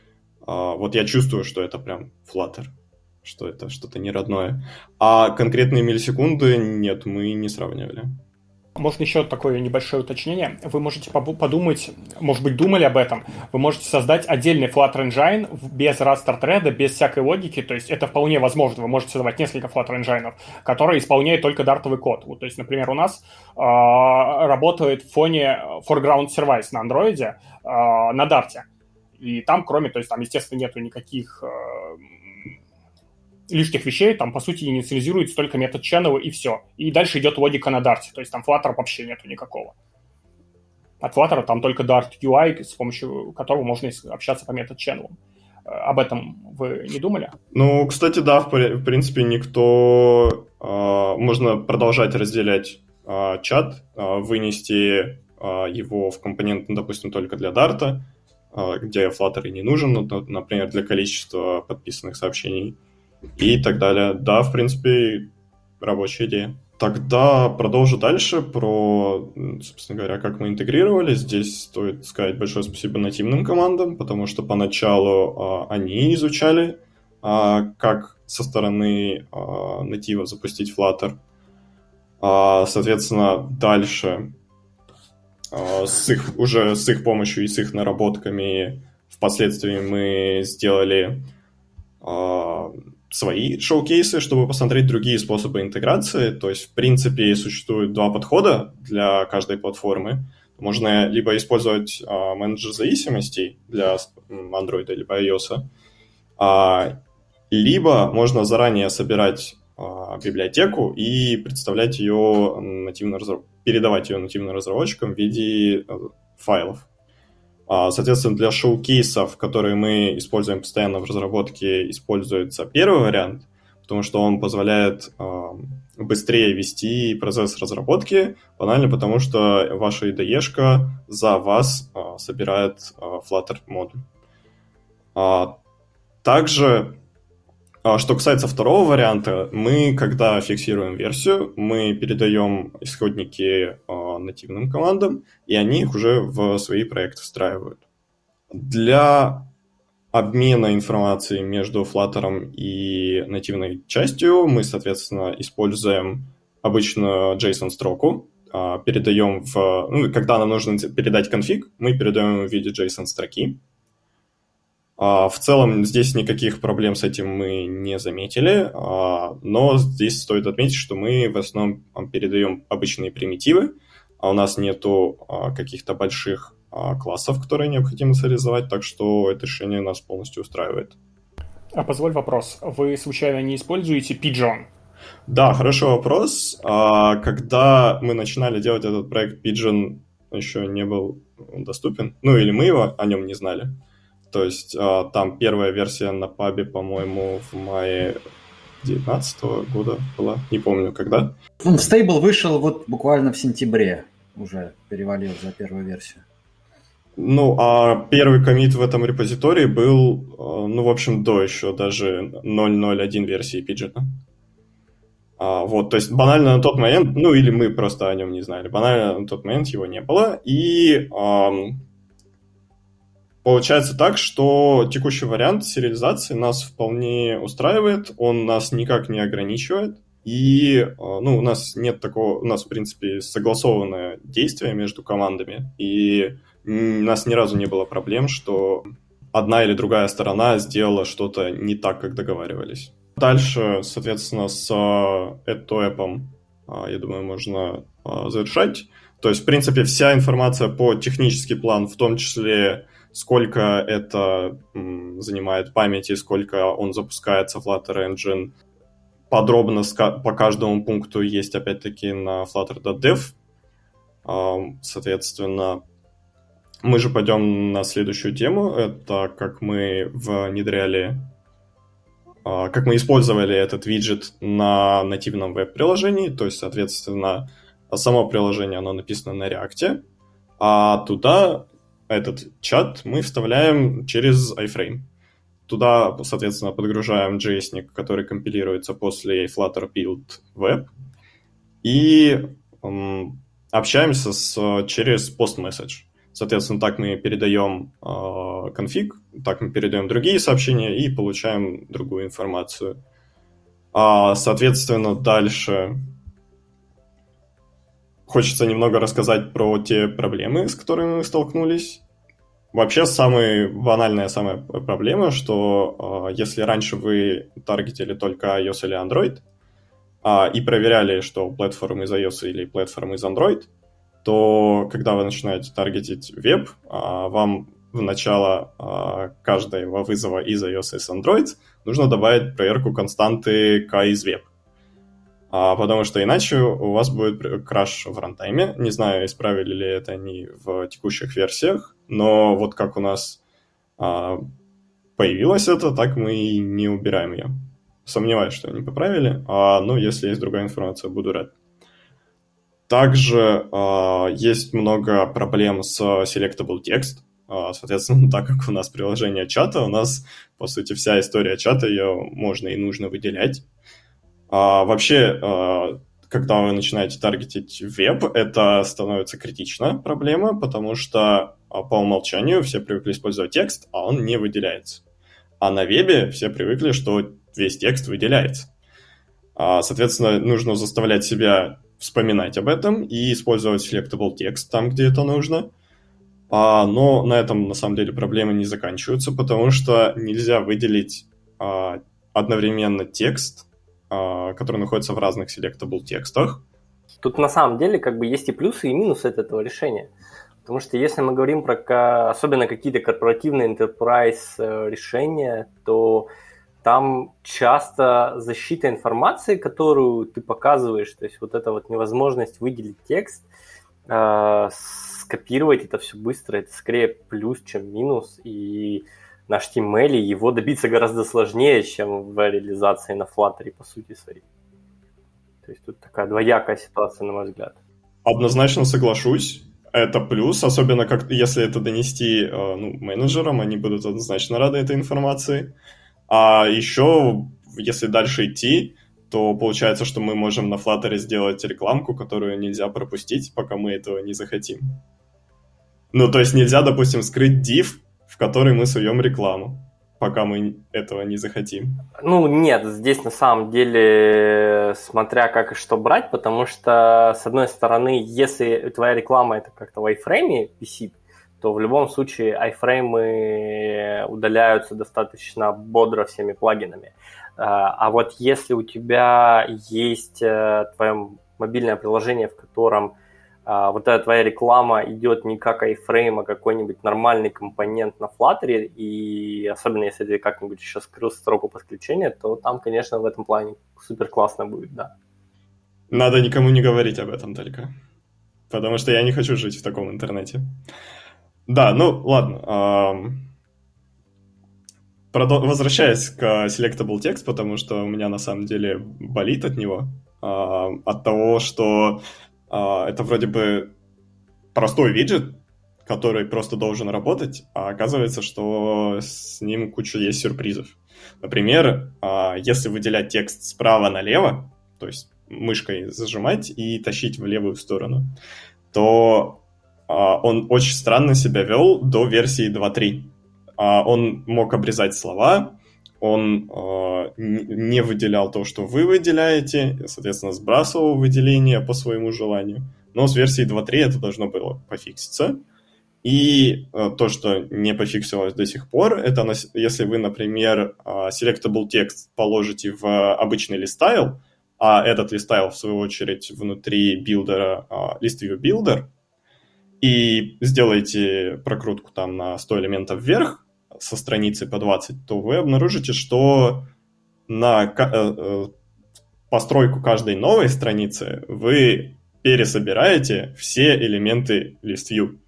Вот я чувствую, что это прям Flutter, что это что-то не родное. А конкретные миллисекунды нет, мы не сравнивали. Можно еще такое небольшое уточнение. Вы можете подумать, может быть, думали об этом. Вы можете создать отдельный Flutter Engine без raster thread, без всякой логики. То есть это вполне возможно. Вы можете создавать несколько Flutter Engine, которые исполняют только дартовый код. Вот, то есть, например, у нас э, работает в фоне foreground service на Android, э, на Dart. И там, кроме, то есть там, естественно, нету никаких... Э, лишних вещей, там, по сути, инициализируется только метод channel, и все. И дальше идет логика на Dart, то есть там Flutter вообще нету никакого. От Flutter там только Dart ю ай, с помощью которого можно общаться по метод channel. Об этом вы не думали? Ну, кстати, да, в принципе, никто... Можно продолжать разделять чат, вынести его в компонент, допустим, только для Dart, где Flutter и не нужен, например, для количества подписанных сообщений. И так далее. Да, в принципе, рабочая идея. Тогда продолжу дальше про, собственно говоря, как мы интегрировали. Здесь стоит сказать большое спасибо нативным командам, потому что поначалу а, они изучали, а, как со стороны а, натива запустить Flutter. А, соответственно, дальше а, с их, уже с их помощью и с их наработками впоследствии мы сделали... А, свои шоу-кейсы, чтобы посмотреть другие способы интеграции. То есть, в принципе, существует два подхода для каждой платформы. Можно либо использовать а, менеджер зависимостей для Android либо iOS, а, либо можно заранее собирать а, библиотеку и представлять ее нативно разраб... передавать ее нативным разработчикам в виде а, файлов. Соответственно, для шоу-кейсов, которые мы используем постоянно в разработке, используется первый вариант, потому что он позволяет э, быстрее вести процесс разработки, банально потому что ваша ай ди и-шка за вас э, собирает э, Flutter-модуль. А, также, а, что касается второго варианта, мы, когда фиксируем версию, мы передаем исходники э, нативным командам, и они их уже в свои проекты встраивают. Для обмена информацией между Flutter и нативной частью мы, соответственно, используем обычную JSON-строку, передаем в... Ну, когда нам нужно передать конфиг, мы передаем в виде JSON-строки. В целом здесь никаких проблем с этим мы не заметили, но здесь стоит отметить, что мы в основном передаем обычные примитивы, а у нас нету а, каких-то больших а, классов, которые необходимо реализовать, так что это решение нас полностью устраивает. А позволь вопрос, вы случайно не используете Pigeon? Да, хороший вопрос. А, когда мы начинали делать этот проект, Pigeon еще не был доступен, ну или мы его о нем не знали. То есть а, там первая версия на пабе, по-моему, в мае... две тысячи девятнадцатого года была, не помню когда. Стейбл вышел вот буквально в сентябре, уже перевалил за первую версию. Ну, а первый коммит в этом репозитории был, ну, в общем, до еще даже ноль ноль один версии Pidgeon. А, вот, то есть банально на тот момент, ну, или мы просто о нем не знали, банально на тот момент его не было, и... Эм, Получается так, что текущий вариант сериализации нас вполне устраивает, он нас никак не ограничивает, и ну, у нас нет такого, у нас, в принципе, согласованное действие между командами, и у нас ни разу не было проблем, что одна или другая сторона сделала что-то не так, как договаривались. Дальше, соответственно, с ЭТОЭПом, я думаю, можно завершать. То есть, в принципе, вся информация по технический план, в том числе сколько это м, занимает памяти, сколько он запускается в Flutter Engine. Подробно ска- по каждому пункту есть, опять-таки, на flutter.dev. Эм, соответственно, мы же пойдем на следующую тему. Это как мы внедряли, э, как мы использовали этот виджет на нативном веб-приложении. То есть, соответственно, само приложение, оно написано на React, а туда... Этот чат мы вставляем через iFrame. Туда, соответственно, подгружаем джейсник, который компилируется после Flutter Build Web, и эм, общаемся с, через PostMessage. Соответственно, так мы передаем э, конфиг, так мы передаем другие сообщения и получаем другую информацию. А, соответственно, дальше... Хочется немного рассказать про те проблемы, с которыми мы столкнулись. Вообще, самая банальная самая проблема, что если раньше вы таргетили только iOS или Android и проверяли, что платформа из iOS или платформа из Android, то когда вы начинаете таргетить веб, вам в начало каждого вызова из iOS и из Android нужно добавить проверку константы k из веб. Потому что иначе у вас будет краш в рантайме. Не знаю, исправили ли это они в текущих версиях, но вот как у нас появилось это, так мы и не убираем ее. Сомневаюсь, что они поправили, но если есть другая информация, буду рад. Также есть много проблем с selectable text. Соответственно, так как у нас приложение чата, у нас, по сути, вся история чата, ее можно и нужно выделять. А, вообще, а, когда вы начинаете таргетить веб, это становится критичная проблема, потому что а, по умолчанию все привыкли использовать текст, а он не выделяется. А на вебе все привыкли, что весь текст выделяется. А, соответственно, нужно заставлять себя вспоминать об этом и использовать selectable текст там, где это нужно. А, но на этом, на самом деле, проблемы не заканчиваются, потому что нельзя выделить а, одновременно текст, который находится в разных selectable текстах. Тут на самом деле как бы есть и плюсы, и минусы от этого решения. Потому что если мы говорим про особенно какие-то корпоративные enterprise решения, то там часто защита информации, которую ты показываешь, то есть вот эта вот невозможность выделить текст, скопировать это все быстро, это скорее плюс, чем минус, и наш тиммейли, его добиться гораздо сложнее, чем в реализации на Flutter, по сути своей. То есть тут такая двоякая ситуация, на мой взгляд. Однозначно соглашусь. Это плюс, особенно как, если это донести ну, менеджерам, они будут однозначно рады этой информации. А еще, если дальше идти, то получается, что мы можем на Flutter сделать рекламку, которую нельзя пропустить, пока мы этого не захотим. Ну, то есть нельзя, допустим, скрыть div, в который мы суем рекламу, пока мы этого не захотим. Ну, нет, здесь на самом деле смотря как и что брать, потому что, с одной стороны, если твоя реклама это как-то в iFrame висит, то в любом случае iFrame удаляются достаточно бодро всеми плагинами. А вот если у тебя есть твое мобильное приложение, в котором вот эта твоя реклама идет не как iFrame, а какой-нибудь нормальный компонент на Flutter, и особенно если ты как-нибудь еще скрыл строку подключения, то там, конечно, в этом плане супер классно будет, да. Надо никому не говорить об этом только, потому что я не хочу жить в таком интернете. Да, ну ладно. Возвращаясь к selectable text, потому что у меня на самом деле болит от него, от того, что... Это вроде бы простой виджет, который просто должен работать, а оказывается, что с ним куча есть сюрпризов. Например, если выделять текст справа налево, то есть мышкой зажимать и тащить в левую сторону, то он очень странно себя вел до версии два точка три. Он мог обрезать слова, он э, не выделял то, что вы выделяете, соответственно, сбрасывал выделение по своему желанию. Но с версии два точка три это должно было пофикситься. И э, то, что не пофиксилось до сих пор, это на, если вы, например, э, selectable текст положите в э, обычный list-style, а этот list-style, в свою очередь, внутри билдера э, list-view-builder, и сделаете прокрутку там на сто элементов вверх, со страницы по двадцать, то вы обнаружите, что на постройку каждой новой страницы вы пересобираете все элементы ListView.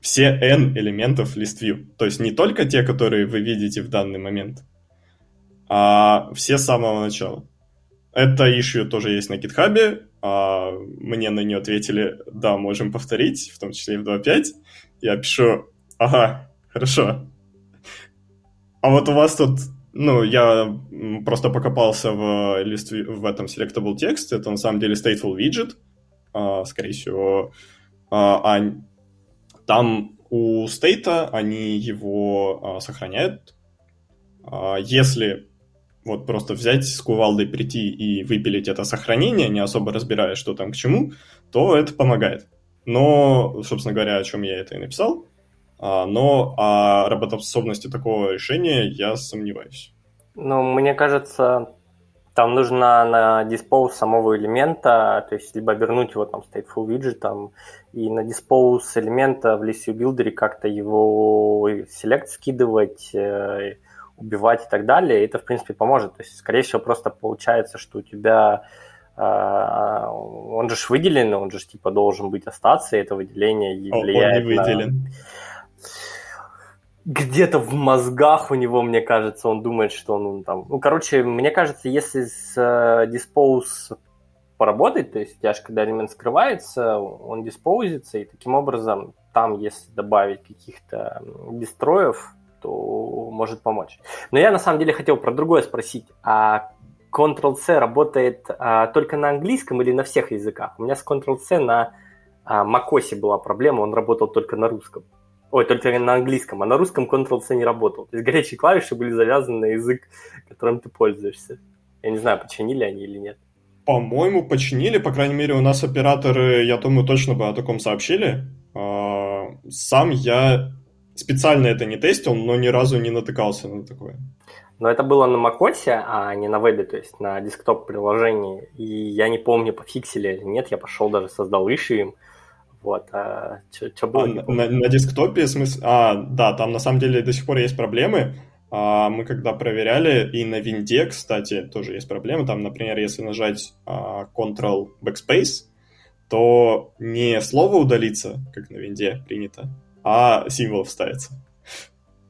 Все N элементов ListView. То есть не только те, которые вы видите в данный момент, а все с самого начала. Это issue тоже есть на GitHub. А мне на нее ответили, да, можем повторить, в том числе и в два точка пять. Я пишу, ага, хорошо. А вот у вас тут, ну, я просто покопался в, лист, в этом selectable text. Это на самом деле stateful widget, а, скорее всего. А, а, там у state они его а, сохраняют. А, если вот просто взять с кувалдой прийти и выпилить это сохранение, не особо разбирая, что там к чему, то это помогает. Но, собственно говоря, о чем я это и написал, но о работоспособности такого решения я сомневаюсь. Ну, мне кажется, там нужно на dispose самого элемента, то есть либо обернуть его там stateful виджетом, и на dispose элемента в LSUBuilder как-то его select скидывать, убивать и так далее, это, в принципе, поможет. То есть, скорее всего, просто получается, что у тебя... Э, он же ж выделен, он же ж, типа, должен быть остаться, и это выделение влияет. О, он не выделен. На... Где-то в мозгах у него, мне кажется, он думает, что он там... Ну, короче, мне кажется, если с э, dispose поработать, то есть у тебя же, когда элемент скрывается, он диспоузится, и таким образом там, если добавить каких-то бестроев, то может помочь. Но я на самом деле хотел про другое спросить. А Ctrl-C работает а, только на английском или на всех языках? У меня с Ctrl-C на а, macOS была проблема, он работал только на русском. Ой, только на английском, а на русском Ctrl-C не работал. То есть горячие клавиши были завязаны на язык, которым ты пользуешься. Я не знаю, починили они или нет. По-моему, починили. По крайней мере, у нас операторы, я думаю, точно бы о таком сообщили. Сам я... Специально это не тестил, но ни разу не натыкался на такое. Но это было на macOS, а не на вебе, то есть на десктоп-приложении. И я не помню, пофиксили или нет, я пошел даже создал issue им. Вот, а что было? А, на, на десктопе, в смысле... А, да, там на самом деле до сих пор есть проблемы. А, мы когда проверяли, и на винде, кстати, тоже есть проблемы. Там, например, если нажать а, Ctrl Backspace, то не слово удалится, как на винде принято, а символов ставится.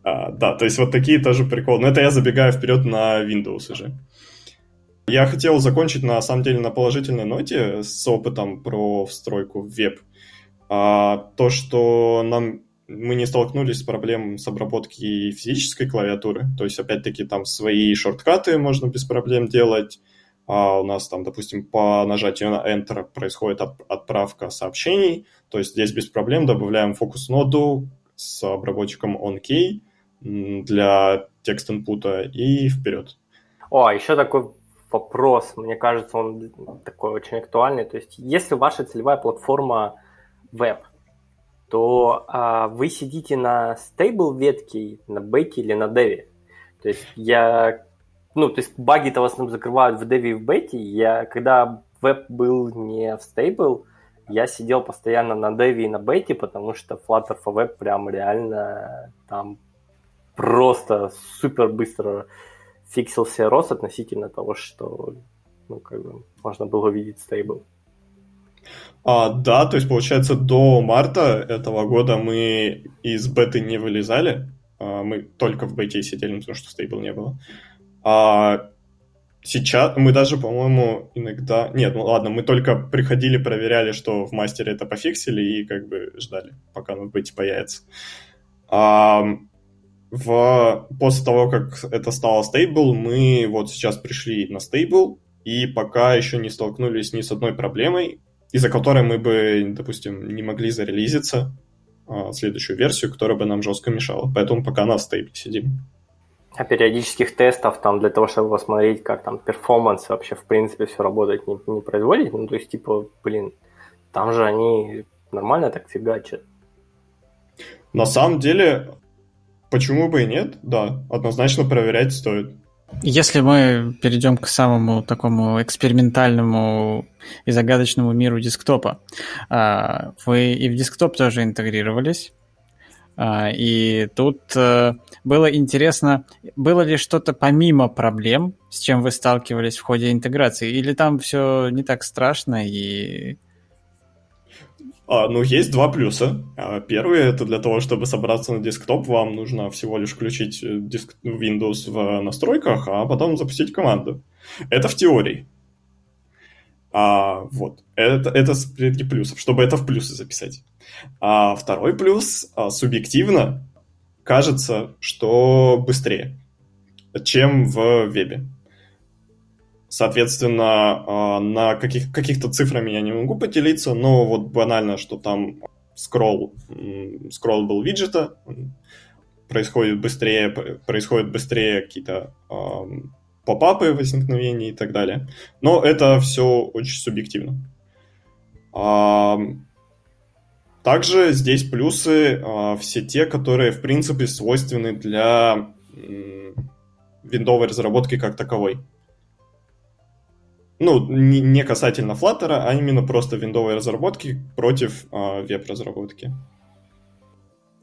А, да, то есть вот такие тоже приколы. Но это я забегаю вперед на Windows уже. Я хотел закончить, на самом деле, на положительной ноте с опытом про встройку в веб. А, то, что нам, мы не столкнулись с проблемой с обработки физической клавиатуры. То есть, опять-таки, там свои шорткаты можно без проблем делать. А у нас там, допустим, по нажатию на Enter происходит отправка сообщений, то есть здесь без проблем добавляем фокус-ноду с обработчиком OnKey для текст-инпута и вперед. О, еще такой вопрос, мне кажется, он такой очень актуальный, то есть если ваша целевая платформа веб, то а, вы сидите на стейбл ветке, на бете или на деве, то есть я... Ну, то есть баги-то в основном закрывают в деве и в бете. Я, когда веб был не в стейбл, я сидел постоянно на деве и на бете, потому что Flutter for Web прям реально там просто супер быстро фиксился рост относительно того, что, ну, как бы можно было видеть стейбл. А, да, то есть, получается, до марта этого года мы из беты не вылезали. Мы только в бете сидели, потому что стейбл не было. А сейчас мы даже, по-моему, иногда... Нет, ну ладно, мы только приходили, проверяли, что в мастере это пофиксили, и как бы ждали, пока оно в бете появится. А в... После того, как это стало стейбл, мы вот сейчас пришли на стейбл, и пока еще не столкнулись ни с одной проблемой, из-за которой мы бы, допустим, не могли зарелизиться а, следующую версию, которая бы нам жестко мешала. Поэтому пока на стейбле сидим. А периодических тестов там для того, чтобы посмотреть, как там перформанс вообще в принципе все работает, не, не производить? Ну, то есть, типа, блин, там же они нормально так фигачат. На самом деле, почему бы и нет, да, однозначно проверять стоит. Если мы перейдем к самому такому экспериментальному и загадочному миру десктопа, вы и в десктоп тоже интегрировались, и тут было интересно, было ли что-то помимо проблем, с чем вы сталкивались в ходе интеграции, или там все не так страшно и... А, ну, есть два плюса. Первый — это для того, чтобы собраться на десктоп, вам нужно всего лишь включить диск... Windows в настройках, а потом запустить команду. Это в теории. А, вот, это, это среди плюсов, чтобы это в плюсы записать. А второй плюс, а, субъективно, кажется, что быстрее, чем в вебе. Соответственно, а, на каких, каких-то цифрами я не могу поделиться, но вот банально, что там скролл, скролл был виджета, происходит быстрее, происходят быстрее какие-то а, попапы возникновения и так далее. Но это все очень субъективно. А... Также здесь плюсы а, все те, которые, в принципе, свойственны для м, виндовой разработки как таковой. Ну, не, не касательно Flutter, а именно просто виндовой разработки против а, веб-разработки.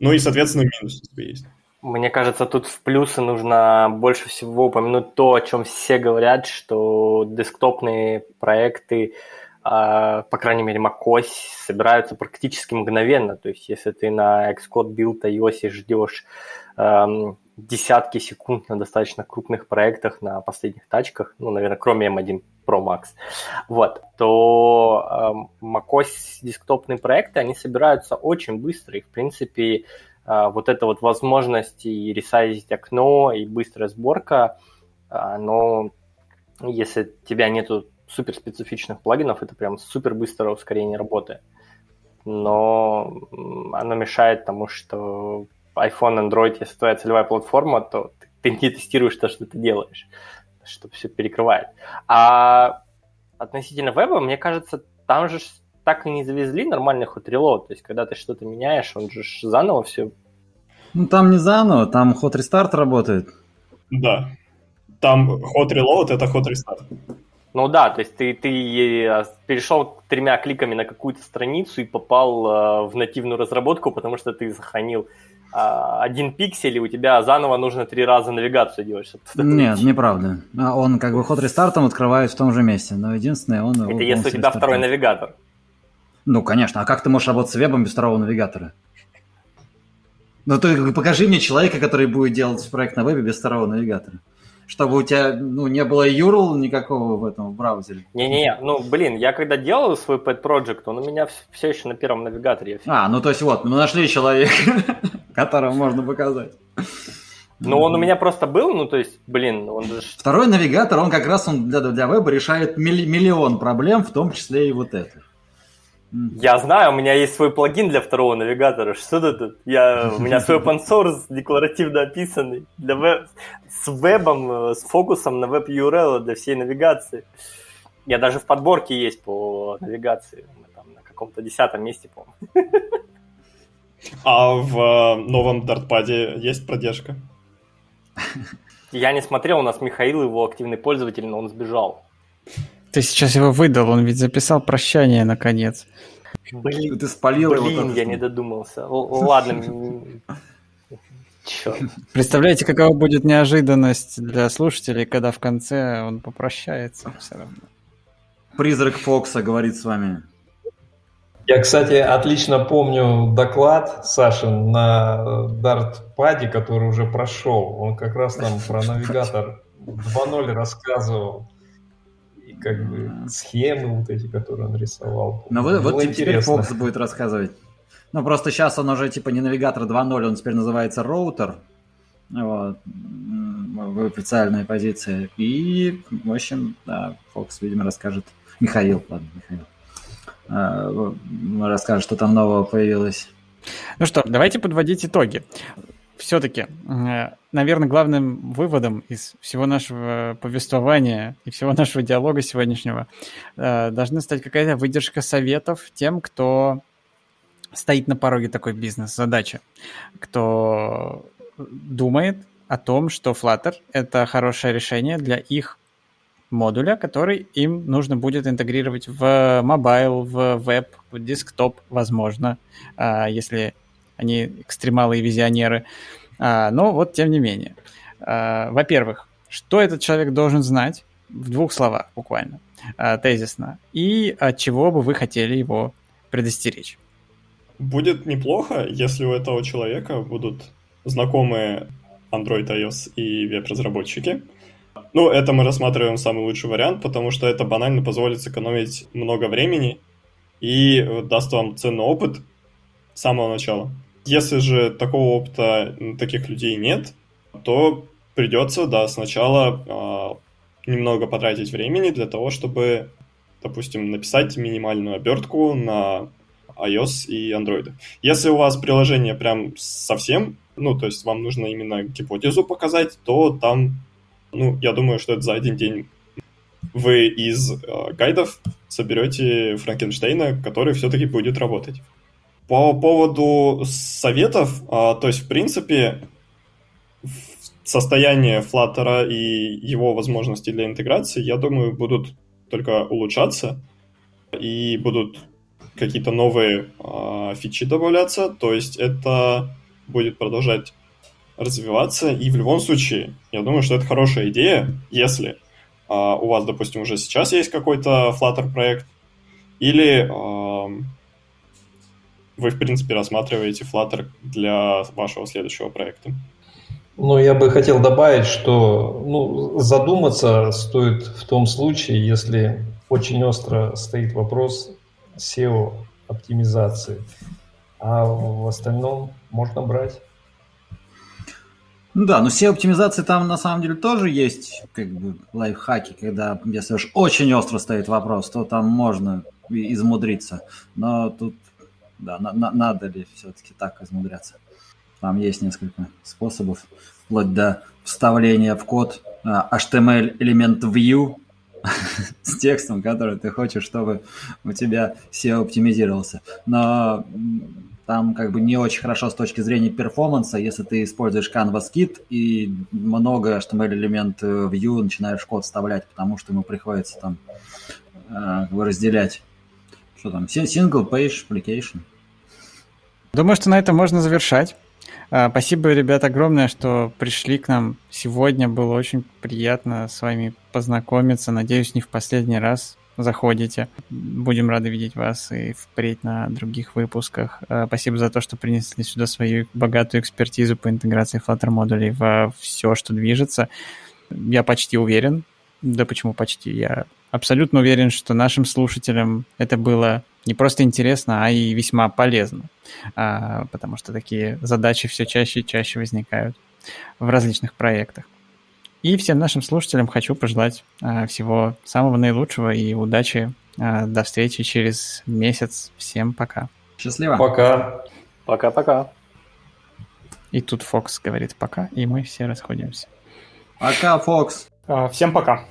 Ну и, соответственно, минусы есть. Мне кажется, тут в плюсы нужно больше всего упомянуть то, о чем все говорят, что десктопные проекты, по крайней мере, macOS собираются практически мгновенно. То есть, если ты на Xcode build iOS ждешь эм, десятки секунд на достаточно крупных проектах, на последних тачках, ну, наверное, кроме эм один про макс, вот, то эм, macOS десктопные проекты, они собираются очень быстро. И, в принципе, э, вот эта вот возможность и ресайзить окно, и быстрая сборка, э, но если тебя нету супер специфичных плагинов, это прям супер быстрое ускорение работы. Но оно мешает тому, что iPhone, Android, если твоя целевая платформа, то ты не тестируешь то, что ты делаешь, что все перекрывает. А относительно веба, мне кажется, там же так и не завезли нормальный hot reload. То есть, когда ты что-то меняешь, он же заново все... Ну, там не заново, там hot restart работает. Да. Там hot reload — это hot restart. Ну да, то есть ты, ты перешел тремя кликами на какую-то страницу и попал э, в нативную разработку, потому что ты сохранил э, один пиксель, и у тебя заново нужно три раза навигацию делать, чтобы... Нет, неправда. Он как бы ход рестартом открывает в том же месте, но единственное, он... Это он, если он у тебя рестартует. Второй навигатор. Ну, конечно. А как ты можешь работать с вебом без второго навигатора? Ну, ты покажи мне человека, который будет делать проект на вебе без второго навигатора. Чтобы у тебя, ну, не было ю ар эл никакого в этом в браузере. Не-не, ну, блин, я когда делал свой pet project, он у меня все еще на первом навигаторе. А, ну, то есть вот, мы нашли человека, которого можно показать. Ну, он у меня просто был, ну, то есть, блин, он же... Второй навигатор, он как раз он для, для веба решает миллион проблем, в том числе и вот эту. Я знаю, у меня есть свой плагин для второго навигатора. Что это тут? Я, у меня свой open source, декларативно описанный, для веб, с вебом, с фокусом на веб-ю ар эл для всей навигации. Я даже в подборке есть по навигации, там, на каком-то десятом месте, по-моему. А в новом DartPad есть продержка? Я не смотрел, у нас Михаил, его активный пользователь, но он сбежал. Ты сейчас его выдал, он ведь записал прощание, наконец. Блин, ты спалил блин, его. Блин, я не додумался. Л- ладно. Черт. Представляете, какова будет неожиданность для слушателей, когда в конце он попрощается все равно. Призрак Фокса говорит с вами. Я, кстати, отлично помню доклад Сашин на DartPad, который уже прошел. Он как раз там про навигатор два ноль рассказывал. Как бы схемы вот эти, которые он рисовал. Но было вот теперь Fox будет рассказывать. Ну, просто сейчас он уже типа не навигатор два ноль, он теперь называется роутер. Вот. В официальной позиции. И, в общем, да, Fox, видимо, расскажет. Михаил, ладно, Михаил. А, расскажет, что там нового появилось. Ну что, давайте подводить итоги. Все-таки, наверное, главным выводом из всего нашего повествования и всего нашего диалога сегодняшнего должна стать какая-то выдержка советов тем, кто стоит на пороге такой бизнес-задачи, кто думает о том, что Flutter — это хорошее решение для их модуля, который им нужно будет интегрировать в мобайл, в веб, в десктоп, возможно, если... Они экстремалы и визионеры. Но вот тем не менее. Во-первых, что этот человек должен знать в двух словах буквально, тезисно, и от чего бы вы хотели его предостеречь? Будет неплохо, если у этого человека будут знакомые Android, iOS и веб-разработчики. Ну, это мы рассматриваем самый лучший вариант, потому что это банально позволит сэкономить много времени и даст вам ценный опыт с самого начала. Если же такого опыта, таких людей нет, то придется, да, сначала э, немного потратить времени для того, чтобы, допустим, написать минимальную обертку на iOS и Android. Если у вас приложение прям совсем, ну, то есть вам нужно именно гипотезу показать, то там Ну, я думаю, что это за один день вы из э, гайдов соберете Франкенштейна, который все-таки будет работать. По поводу советов, э, то есть, в принципе, состояние Flutter и его возможности для интеграции, я думаю, будут только улучшаться и будут какие-то новые э, фичи добавляться, то есть это будет продолжать развиваться, и в любом случае, я думаю, что это хорошая идея, если э, у вас, допустим, уже сейчас есть какой-то Flutter проект, или э, вы, в принципе, рассматриваете Flutter для вашего следующего проекта. Ну, я бы хотел добавить, что ну, задуматься стоит в том случае, если очень остро стоит вопрос сео-оптимизации, а в остальном можно брать. Ну да, но сео-оптимизации там на самом деле тоже есть как бы лайфхаки, когда если уж очень остро стоит вопрос, то там можно измудриться, но тут да, на- на- надо ли все-таки так измудряться. Там есть несколько способов, вплоть до вставления в код эйч ти эм эль-элемент view с текстом, который ты хочешь, чтобы у тебя сео оптимизировался. Но там как бы не очень хорошо с точки зрения перформанса, если ты используешь CanvasKit и много эйч ти эм эль-элемент view начинаешь код вставлять, потому что ему приходится там как бы разделять. Что там? Single Page Application. Думаю, что на этом можно завершать. Спасибо, ребята, огромное, что пришли к нам сегодня. Было очень приятно с вами познакомиться. Надеюсь, не в последний раз заходите. Будем рады видеть вас и впредь на других выпусках. Спасибо за то, что принесли сюда свою богатую экспертизу по интеграции Flutter модулей во все, что движется. Я почти уверен, да почему почти, я абсолютно уверен, что нашим слушателям это было не просто интересно, а и весьма полезно, потому что такие задачи все чаще и чаще возникают в различных проектах. И всем нашим слушателям хочу пожелать всего самого наилучшего и удачи. До встречи через месяц. Всем пока. Счастливо. Пока. Пока-пока. И тут Fox говорит пока, и мы все расходимся. Пока, Fox. Всем пока.